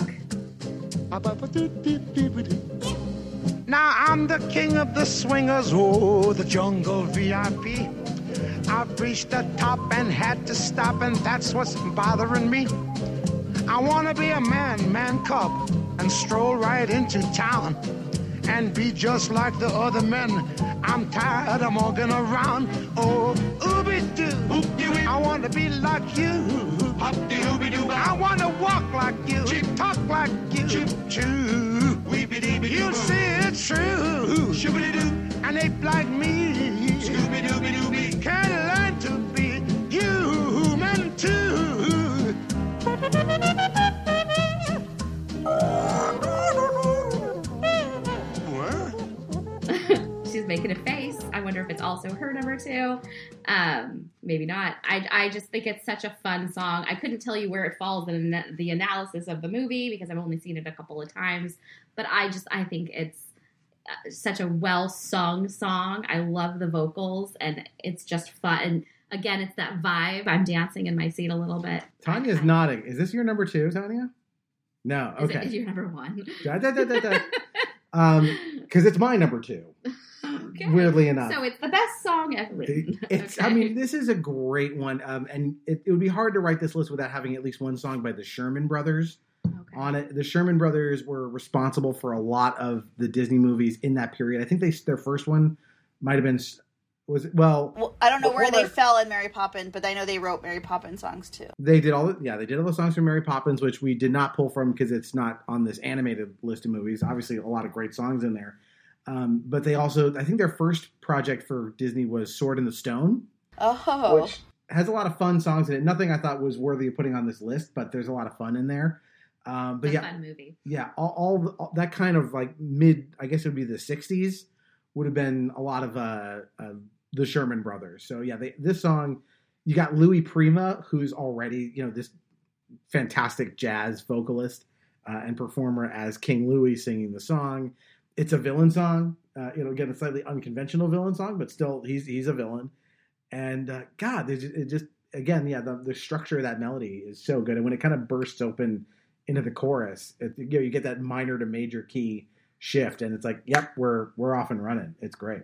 Now I'm the king of the swingers, oh, the jungle V I P. I've reached the top and had to stop, and that's what's bothering me. I want to be a man, man cub, and stroll right into town. And be just like the other men. I'm tired of walking around. Oh, ooby-doo, I want to be like you. I want to walk like you, talk like you. You'll see it's true. An ape like me can learn to be human too. She's making a face. I wonder if it's also her number two. Um, maybe not. I, I just think it's such a fun song. I couldn't tell you where it falls in the analysis of the movie because I've only seen it a couple of times. But I just, I think it's such a well-sung song. I love the vocals, and it's just fun. And again, it's that vibe. I'm dancing in my seat a little bit. Tanya's I, I, nodding. Is this your number two, Tanya? No. Okay. Is it your number one? Da, da, da, da, da. Um, because it's my number two. Okay. Weirdly enough. So it's the best song ever written. It's, okay. I mean, this is a great one. Um, and it, it would be hard to write this list without having at least one song by the Sherman Brothers okay. on it. The Sherman Brothers were responsible for a lot of the Disney movies in that period. I think they their first one might have been... Was it, well, well, I don't know where they our, fell in Mary Poppins, but I know they wrote Mary Poppins songs too. They did all, the, yeah, they did all the songs from Mary Poppins, which we did not pull from because it's not on this animated list of movies. Obviously, a lot of great songs in there, um, but they also, I think, their first project for Disney was Sword in the Stone, oh, which has a lot of fun songs in it. Nothing I thought was worthy of putting on this list, but there's a lot of fun in there. Um, but it's yeah, a fun movie. Yeah, all, all, all that kind of like mid, I guess it would be the sixties would have been a lot of uh, uh, the Sherman Brothers. So, yeah, they, this song, you got Louis Prima, who's already, you know, this fantastic jazz vocalist uh, and performer as King Louis singing the song. It's a villain song. Uh, you know, again, a slightly unconventional villain song, but still, he's he's a villain. And, uh, God, it just, it just, again, yeah, the, the structure of that melody is so good. And when it kind of bursts open into the chorus, it, you know, you get that minor to major key shift, and it's like, yep, we're we're off and running. It's great.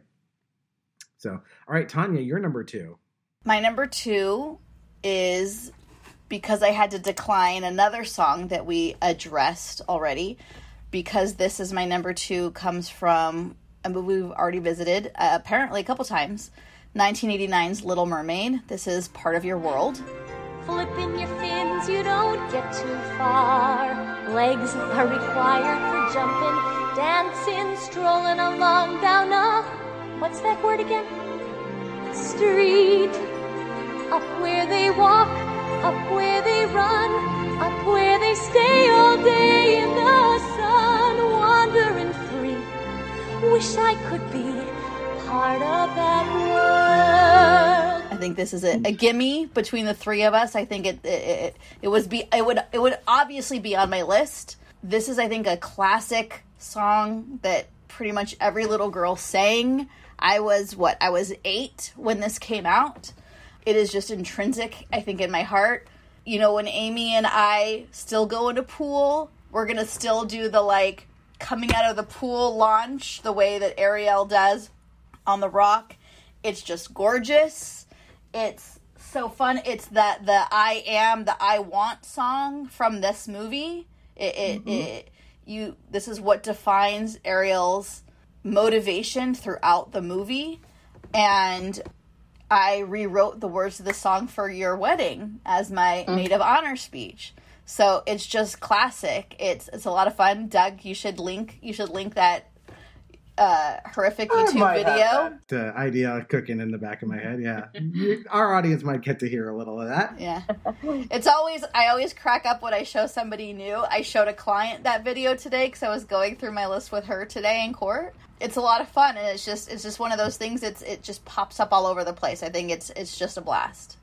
So, all right, Tanya, your number two. My number two is because I had to decline another song that we addressed already, because this is my number two, comes from a movie we've already visited, uh, apparently a couple times, nineteen eighty-nine's Little Mermaid. This is Part of Your World. Flipping your fins, you don't get too far. Legs are required for jumping, dancing, strolling along down a, what's that word again? Street. Up where they walk, up where they run, up where they stay all day in the sun, wandering free. Wish I could be part of that world. I think this is a, a gimme between the three of us. I think it, it it it was be it would it would obviously be on my list. This is, I think, a classic song that pretty much every little girl sang. I was what I was eight when this came out. It is just intrinsic, I think, in my heart. You know, when Amy and I still go in a pool, we're gonna still do the like coming out of the pool launch the way that Ariel does on the rock. It's just gorgeous. It's so fun. It's that the I am, the I want song from this movie. It, it, mm-hmm. it you. This is what defines Ariel's motivation throughout the movie. And I rewrote the words of the song for your wedding as my mm-hmm. maid of honor speech. So it's just classic. It's it's a lot of fun. Doug, you should link. You should link that. Uh, horrific YouTube I video. The idea cooking in the back of my head, yeah. Our audience might get to hear a little of that. Yeah. It's always, I always crack up when I show somebody new. I showed a client that video today because I was going through my list with her today in court. It's a lot of fun, and it's just, it's just one of those things. It's, it just pops up all over the place. I think it's, it's just a blast.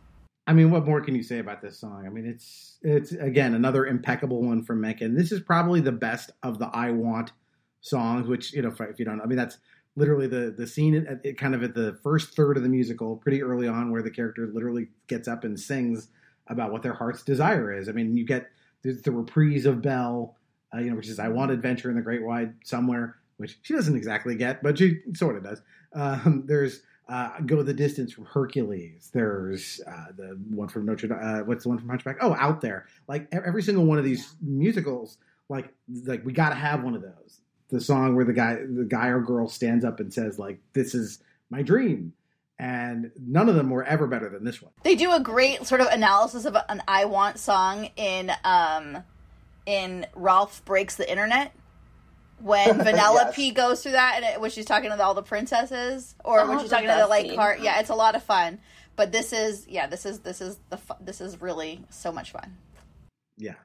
I mean, what more can you say about this song? I mean, it's, it's again another impeccable one from Menken. This is probably the best of the I Want songs, which, you know, if you don't know, I mean, that's literally the the scene it, it kind of at the first third of the musical, pretty early on, where the character literally gets up and sings about what their heart's desire is. I mean, you get the, the reprise of Belle, uh, you know, which is I want adventure in the great wide somewhere, which she doesn't exactly get, but she sort of does. Um, there's uh, Go the Distance from Hercules. There's uh, the one from Notre Dame. Uh, what's the one from Hunchback? Oh, Out There. Like every single one of these musicals, like like we got to have one of those. The song where the guy, the guy or girl stands up and says, like, this is my dream. And none of them were ever better than this one. They do a great sort of analysis of an I Want song in um, in Ralph Breaks the Internet. When Vanellope yes. goes through that, and it, when she's talking to all the princesses, or oh, when she's talking to the like car. Yeah, it's a lot of fun. But this is, yeah, this is, this is, the fu- this is really so much fun. Yeah.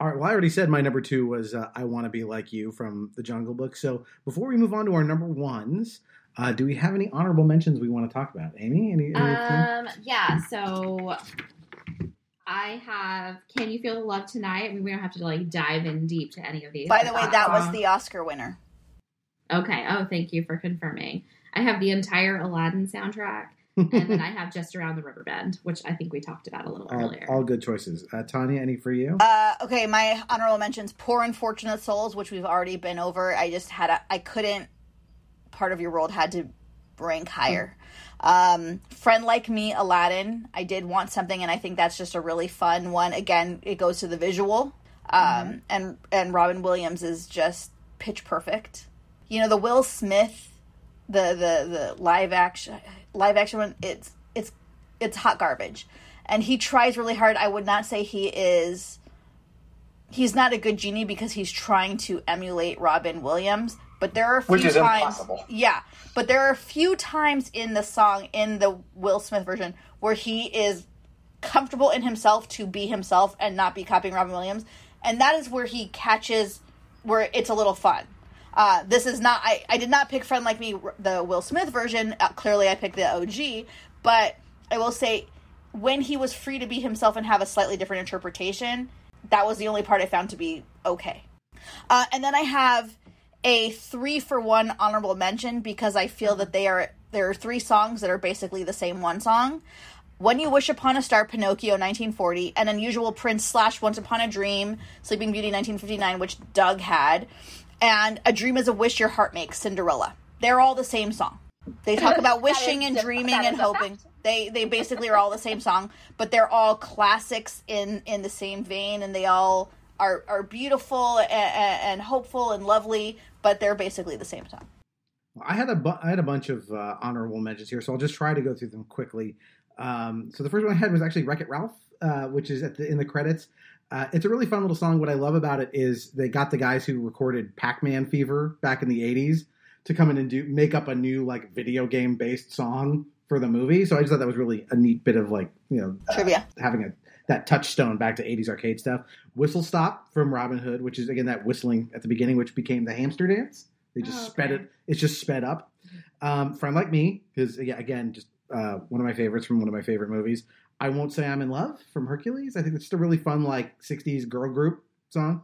All right, well, I already said my number two was uh, I Want to Be Like You from The Jungle Book. So before we move on to our number ones, uh, do we have any honorable mentions we want to talk about? Amy? Any, any um, yeah, so I have Can You Feel the Love Tonight? I mean, we don't have to, like, dive in deep to any of these. By the way, that was the Oscar winner. Okay. Oh, thank you for confirming. I have the entire Aladdin soundtrack. And then I have Just Around the River Bend, which I think we talked about a little all, earlier. All good choices. Uh, Tanya, any for you? Uh, okay, my honorable mentions, Poor Unfortunate Souls, which we've already been over. I just had a, I couldn't, Part of Your World had to rank higher. Mm. Um, Friend Like Me, Aladdin. I did want something, and I think that's just a really fun one. Again, it goes to the visual. Um, mm. and, and Robin Williams is just pitch perfect. You know, the Will Smith, the, the, the live action... live action one, it's it's it's hot garbage, and he tries really hard. I would not say he is he's not a good genie because he's trying to emulate Robin Williams, but there are a few which is times impossible. Yeah, but there are a few times in the song, in the Will Smith version, where he is comfortable in himself to be himself and not be copying Robin Williams, and that is where he catches where it's a little fun. Uh, this is not, I, I did not pick Friend Like Me, the Will Smith version. Uh, clearly I picked the O G, but I will say when he was free to be himself and have a slightly different interpretation, that was the only part I found to be okay. Uh, and then I have a three for one honorable mention because I feel that they are, there are three songs that are basically the same one song. When You Wish Upon a Star, Pinocchio, nineteen forty, An Unusual Prince slash Once Upon a Dream, Sleeping Beauty, nineteen fifty-nine, which Doug had. And A Dream is a Wish Your Heart Makes, Cinderella. They're all the same song. They talk about wishing and dreaming and hoping. They they basically are all the same song, but they're all classics in, in the same vein, and they all are, are beautiful and, and hopeful and lovely, but they're basically the same song. I had a bu- I had a bunch of uh, honorable mentions here, so I'll just try to go through them quickly. Um, so the first one I had was actually Wreck-It Ralph, uh, which is at the, in the credits. Uh, it's a really fun little song. What I love about it is they got the guys who recorded Pac-Man Fever back in the eighties to come in and do make up a new like video game based song for the movie. So I just thought that was really a neat bit of like, you know, trivia, uh, having a that touchstone back to eighties arcade stuff. Whistle Stop from Robin Hood, which is again that whistling at the beginning, which became the hamster dance. They just oh, okay. sped it. It's just sped up. Um, Friend Like Me, because yeah, again, just uh, one of my favorites from one of my favorite movies. I Won't Say I'm in Love from Hercules. I think it's just a really fun like sixties girl group song.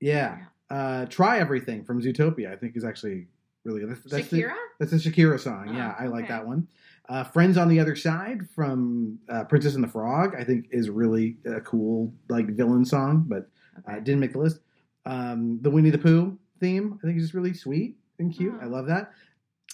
Yeah. Uh, Try Everything from Zootopia, I think is actually really good. That's, that's Shakira? The, that's a Shakira song. Oh, yeah, I like okay. that one. Uh, Friends on the Other Side from uh, Princess and the Frog, I think is really a cool like villain song, but okay. uh, didn't make the list. Um, the Winnie the Pooh theme, I think is just really sweet and cute. Oh. I love that.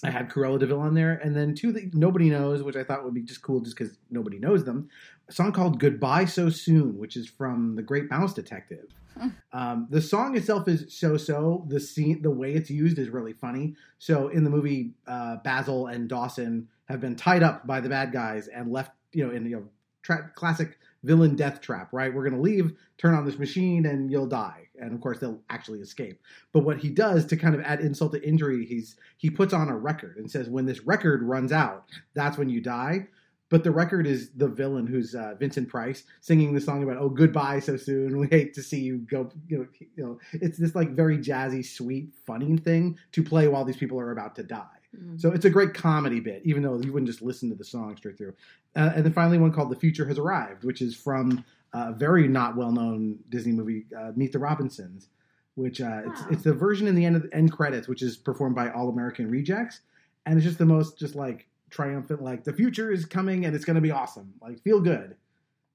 I had Cruella de Vil on there, and then two that nobody knows, which I thought would be just cool just because nobody knows them. A song called Goodbye So Soon, which is from The Great Mouse Detective. Huh. Um, the song itself is so-so. The scene, the way it's used is really funny. So in the movie, uh, Basil and Dawson have been tied up by the bad guys and left, you know, in the you know, tra- classic villain death trap, right? We're going to leave, turn on this machine, and you'll die. And, of course, they'll actually escape. But what he does to kind of add insult to injury, he's he puts on a record and says, when this record runs out, that's when you die. But the record is the villain who's uh, Vincent Price singing the song about, oh, goodbye so soon. We hate to see you go. You know, you know, it's this, like, very jazzy, sweet, funny thing to play while these people are about to die. Mm-hmm. So it's a great comedy bit, even though you wouldn't just listen to the song straight through. Uh, and then finally one called The Future Has Arrived, which is from a very not well-known Disney movie, uh, Meet the Robinsons, which uh, wow. it's it's the version in the end of the end credits, which is performed by All American Rejects. And it's just the most just like triumphant, like the future is coming and it's going to be awesome. Like feel good.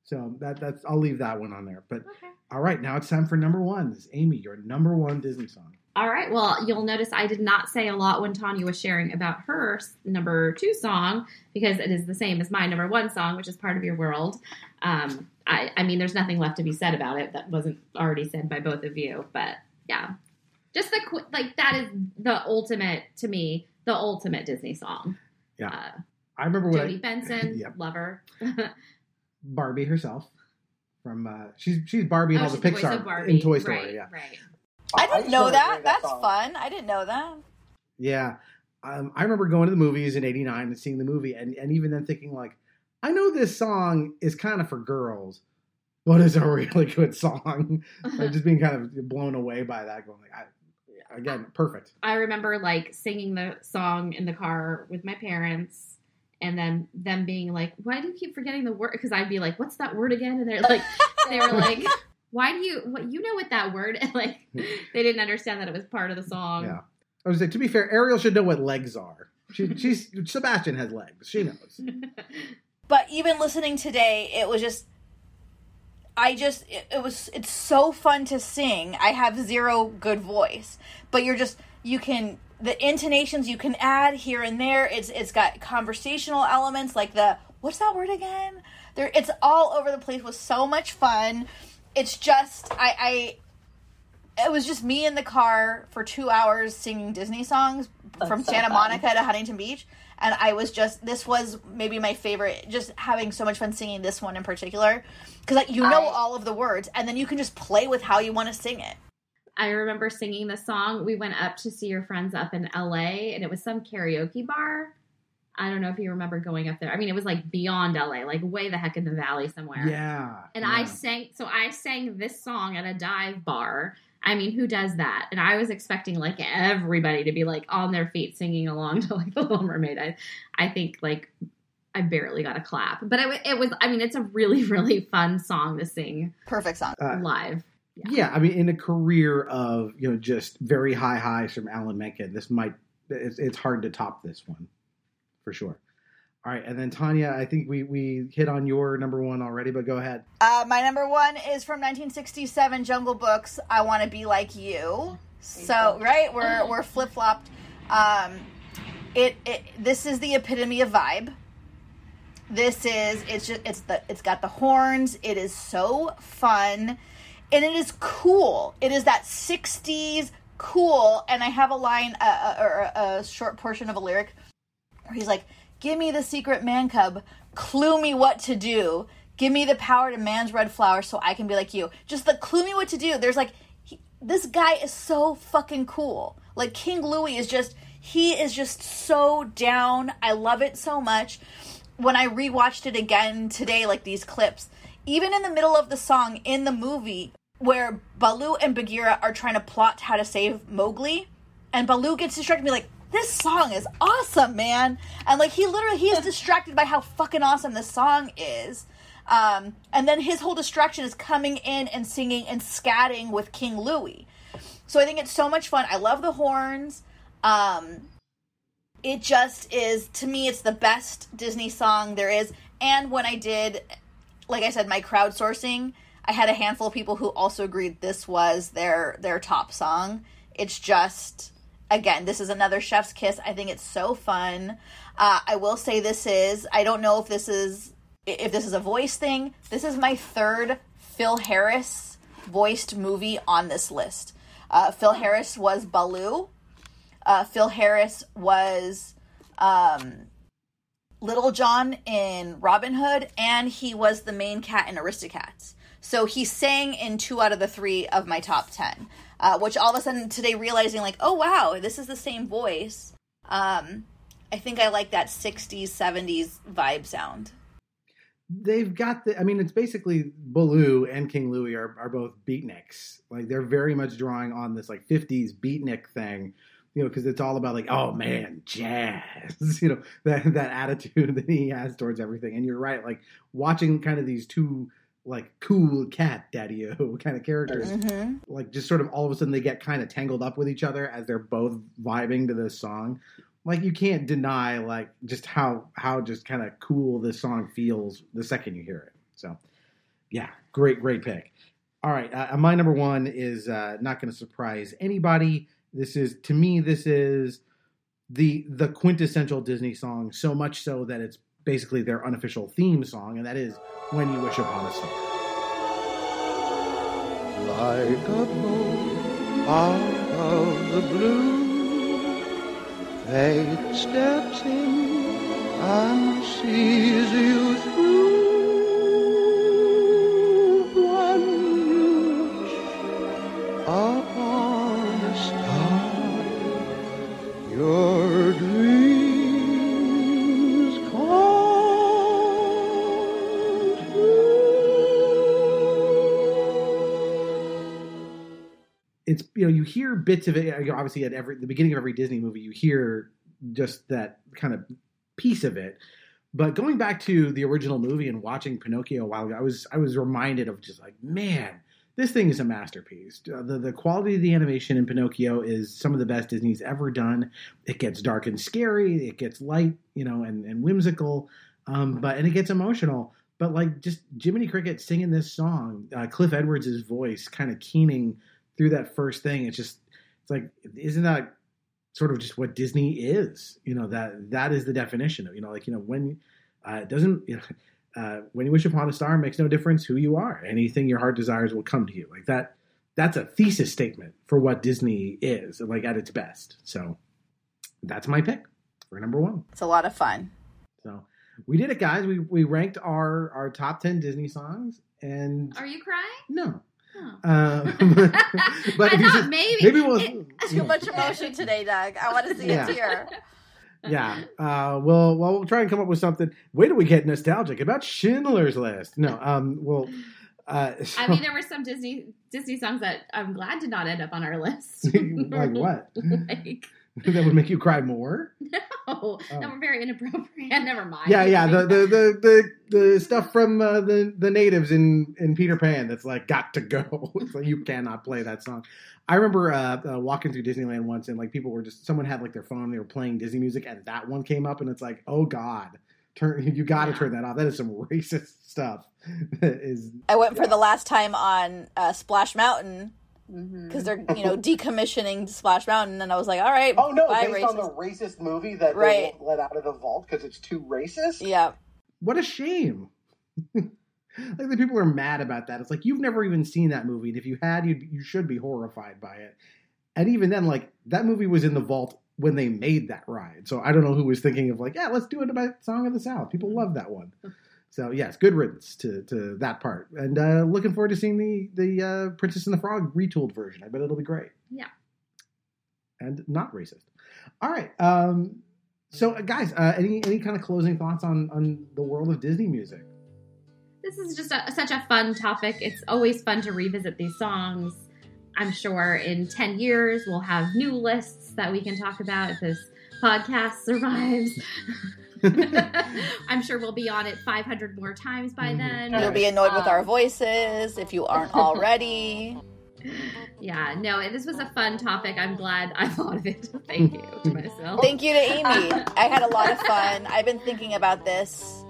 So that that's I'll leave that one on there. But okay. All right, now it's time for number ones. Amy, your number one Disney song. All right. Well, you'll notice I did not say a lot when Tanya was sharing about her number two song because it is the same as my number one song, which is Part of Your World. Um, I, I mean, there's nothing left to be said about it that wasn't already said by both of you. But, yeah, just the – like that is the ultimate to me, the ultimate Disney song. Yeah. Uh, I remember when – Jodie Benson, yep. Lover. Barbie herself from uh, – she's she's Barbie in oh, all the Pixar Barbie. In Toy Story. Right, yeah. Right. I didn't I know that. that. That's song. Fun. I didn't know that. Yeah. Um, I remember going to the movies in eighty-nine and seeing the movie and, and even then thinking like, I know this song is kind of for girls, but it's a really good song. Like just being kind of blown away by that. Going like, I, again, perfect. I remember like singing the song in the car with my parents. And then them being like, why do you keep forgetting the word? Because I'd be like, what's that word again? And they're like, they were like... Why do you, what, you know what that word, like, they didn't understand that it was part of the song. Yeah. I was like, to be fair, Ariel should know what legs are. She, she's, Sebastian has legs. She knows. But even listening today, it was just, I just, it, it was, it's so fun to sing. I have zero good voice, but you're just, you can, the intonations you can add here and there. It's, it's got conversational elements like the, what's that word again? There, it's all over the place with so much fun. It's just, I, I, it was just me in the car for two hours singing Disney songs That's from so Santa fun. Monica to Huntington Beach. And I was just, this was maybe my favorite, just having so much fun singing this one in particular. Because like, you know I, all of the words, and then you can just play with how you want to sing it. I remember singing the song. We went up to see your friends up in L A, and it was some karaoke bar. I don't know if you remember going up there. I mean, it was like beyond L A, like way the heck in the valley somewhere. Yeah. And yeah. I sang, so I sang this song at a dive bar. I mean, who does that? And I was expecting like everybody to be like on their feet singing along to like The Little Mermaid. I, I think like I barely got a clap, but it, it was, I mean, it's a really, really fun song to sing. Perfect song. Uh, live. Yeah. yeah. I mean, in a career of, you know, just very high highs from Alan Menken, this might, it's, it's hard to top this one. For sure. All right. And then, Tanya, I think we, we hit on your number one already, but go ahead. Uh, my number one is from nineteen sixty-seven Jungle Book's I Want to Be Like You. So, right? We're we're flip-flopped. Um, it, it This is the epitome of vibe. This is, it's just, it's the, it's got the horns. It is so fun. And it is cool. It is that sixties cool. And I have a line uh, or a short portion of a lyric where he's like, give me the secret man cub, clue me what to do, give me the power to man's red flower so I can be like you. Just the clue me what to do. There's like, he, this guy is so fucking cool. Like King Louie is just, he is just so down. I love it so much. When I rewatched it again today, like these clips, even in the middle of the song in the movie where Baloo and Bagheera are trying to plot how to save Mowgli, and Baloo gets distracted and be like, this song is awesome, man. And like, he literally, he is distracted by how fucking awesome this song is. Um, and then his whole distraction is coming in and singing and scatting with King Louie. So I think it's so much fun. I love the horns. Um, it just is, to me, it's the best Disney song there is. And when I did, like I said, my crowdsourcing, I had a handful of people who also agreed this was their, their top song. It's just, again, this is another chef's kiss. I think it's so fun. Uh, I will say this is, I don't know if this is, if this is a voice thing. This is my third Phil Harris voiced movie on this list. Uh, Phil Harris was Baloo. Uh, Phil Harris was um, Little John in Robin Hood, and he was the main cat in Aristocats. So he sang in two out of the three of my top ten, uh, which all of a sudden today realizing like, oh, wow, this is the same voice. Um, I think I like that sixties, seventies vibe sound. They've got the, I mean, it's basically Baloo and King Louie are, are both beatniks. Like they're very much drawing on this like fifties beatnik thing. You know, because it's all about like, oh man, jazz. You know, that that attitude that he has towards everything. And you're right, like watching kind of these two like cool cat daddy-o kind of characters, mm-hmm. like just sort of all of a sudden they get kind of tangled up with each other as they're both vibing to this song. Like you can't deny like just how how just kind of cool this song feels the second you hear it. So, yeah, great great pick. All right, uh, my number one is uh, not going to surprise anybody. This is, to me, this is the the quintessential Disney song, so much so that it's basically their unofficial theme song, and that is When You Wish Upon a Star. Like a boat out of the blue, fate steps in and sees you through. When you wish upon a star, your dreams come true. It's, you know, you hear bits of it. Obviously, at every the beginning of every Disney movie, you hear just that kind of piece of it. But going back to the original movie and watching Pinocchio a while ago, I was I was reminded of just like, man, this thing is a masterpiece. The, the quality of the animation in Pinocchio is some of the best Disney's ever done. It gets dark and scary. It gets light, you know, and, and whimsical. Um, but and it gets emotional. But like just Jiminy Cricket singing this song, uh, Cliff Edwards' voice kind of keening through that first thing. It's just, it's like, isn't that sort of just what Disney is? You know, that that is the definition of, you know, like, you know, when uh, it doesn't, you know, Uh, when you wish upon a star, it makes no difference who you are. Anything your heart desires will come to you. Like that, that's a thesis statement for what Disney is, like at its best. So that's my pick for number one. It's a lot of fun. So we did it, guys. We we ranked our, our top ten Disney songs. And are you crying? No. Oh. Uh, but but I thought just, maybe. Maybe we'll, it, yeah. Too much emotion today, Doug. I want to see yeah. a tear. Yeah, uh, we'll, well, we'll try and come up with something. Wait till we get nostalgic about Schindler's List. No, um, well, uh, so. I mean, there were some Disney Disney songs that I'm glad did not end up on our list. Like what? Like that would make you cry more? No, oh. That were very inappropriate. Never mind. Yeah, yeah, the the the, the, the stuff from uh, the the natives in, in Peter Pan that's like got to go. It's like you cannot play that song. I remember uh, uh, walking through Disneyland once, and like people were just, someone had like their phone, they were playing Disney music, and that one came up, and it's like, oh God, turn you got to yeah. turn that off. That is some racist stuff. is I went yeah. for the last time on uh, Splash Mountain because they're you know decommissioning Splash Mountain, and I was like, all right, oh no, bye, based racist. On the racist movie that right. they won't let out of the vault because it's too racist. Yeah, what a shame. Like the people are mad about that. It's like you've never even seen that movie, and if you had, you you should be horrified by it. And even then, like, that movie was in the vault when they made that ride. So I don't know who was thinking of, like, yeah, let's do it about Song of the South. People love that one. So, yes, good riddance to, to that part. And uh, looking forward to seeing the, the uh, Princess and the Frog retooled version. I bet it'll be great. Yeah. And not racist. All right. Um, so, uh, guys, uh, any any kind of closing thoughts on, on the world of Disney music? This is just a, such a fun topic. It's always fun to revisit these songs. I'm sure in ten years we'll have new lists that we can talk about if this podcast survives. I'm sure we'll be on it five hundred more times by mm-hmm. then. You'll be annoyed um, with our voices if you aren't already. Yeah, no, this was a fun topic. I'm glad I thought of it. Thank you to myself. Thank you to Amy. I had a lot of fun. I've been thinking about this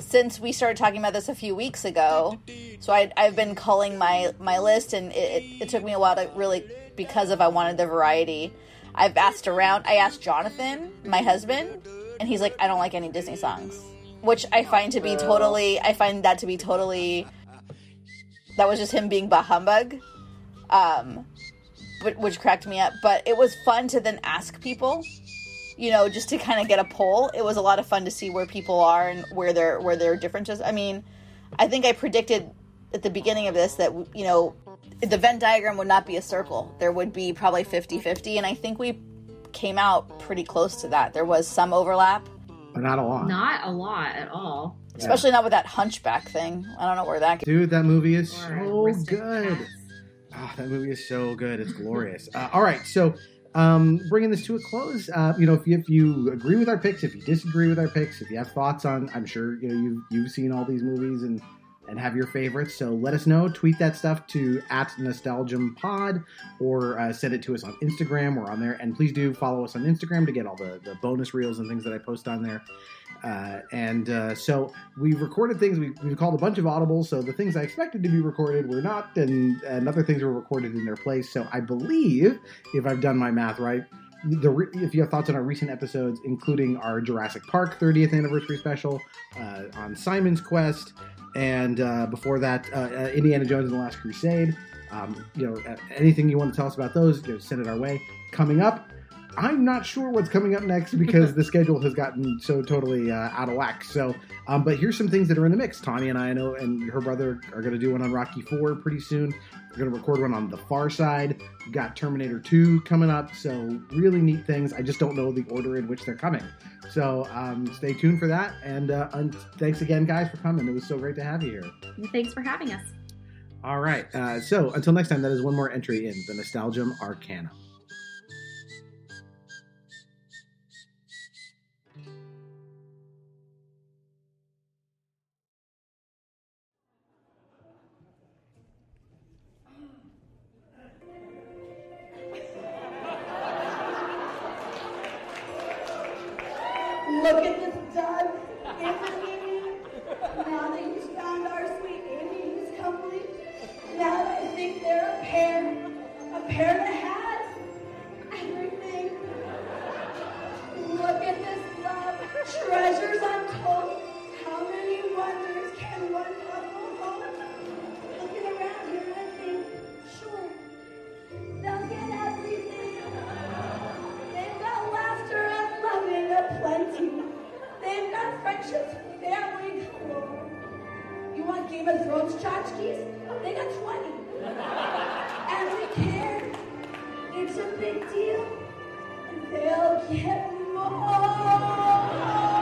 since we started talking about this a few weeks ago. So I, I've been culling my, my list, and it, it, it took me a while to really, because of I wanted the variety. I've asked around. I asked Jonathan, my husband, and he's like, I don't like any Disney songs, which I find to be totally, I find that to be totally, that was just him being bah humbug, um, which cracked me up. But it was fun to then ask people, you know, just to kind of get a poll. It was a lot of fun to see where people are and where their where their differences. I mean, I think I predicted at the beginning of this that, you know, the Venn diagram would not be a circle. There would be probably fifty-fifty, and I think we came out pretty close to that. There was some overlap. But not a lot. Not a lot at all. Especially yeah. not with that Hunchback thing. I don't know where that came from. Dude, that movie is or so good. Ah, oh, that movie is so good. It's glorious. uh, all right, so... Um, bringing this to a close, uh, you know, if you, if you agree with our picks, if you disagree with our picks, if you have thoughts on, I'm sure you know, you you've seen all these movies and, and have your favorites. So let us know. Tweet that stuff to at Nostalgium Pod, or uh, send it to us on Instagram. We're on there, and please do follow us on Instagram to get all the, the bonus reels and things that I post on there. Uh, and uh, so we recorded things. We we called a bunch of audibles. So the things I expected to be recorded were not, and, and other things were recorded in their place. So I believe, if I've done my math right, the re- if you have thoughts on our recent episodes, including our Jurassic Park thirtieth anniversary special, uh, on Simon's Quest, and uh, before that, uh, Indiana Jones and the Last Crusade. Um, you know, anything you want to tell us about those, you know, send it our way. Coming up. I'm not sure what's coming up next because the schedule has gotten so totally uh, out of whack. So, um, but here's some things that are in the mix. Tanya and I, I know, and her brother are going to do one on Rocky Four pretty soon. We're going to record one on The Far Side. We've got Terminator two coming up. So really neat things. I just don't know the order in which they're coming. So um, stay tuned for that. And uh, un- thanks again, guys, for coming. It was so great to have you here. Thanks for having us. All right. Uh, so until next time, that is one more entry in the Nostalgium Arcanum. It's a big deal, and they'll get more.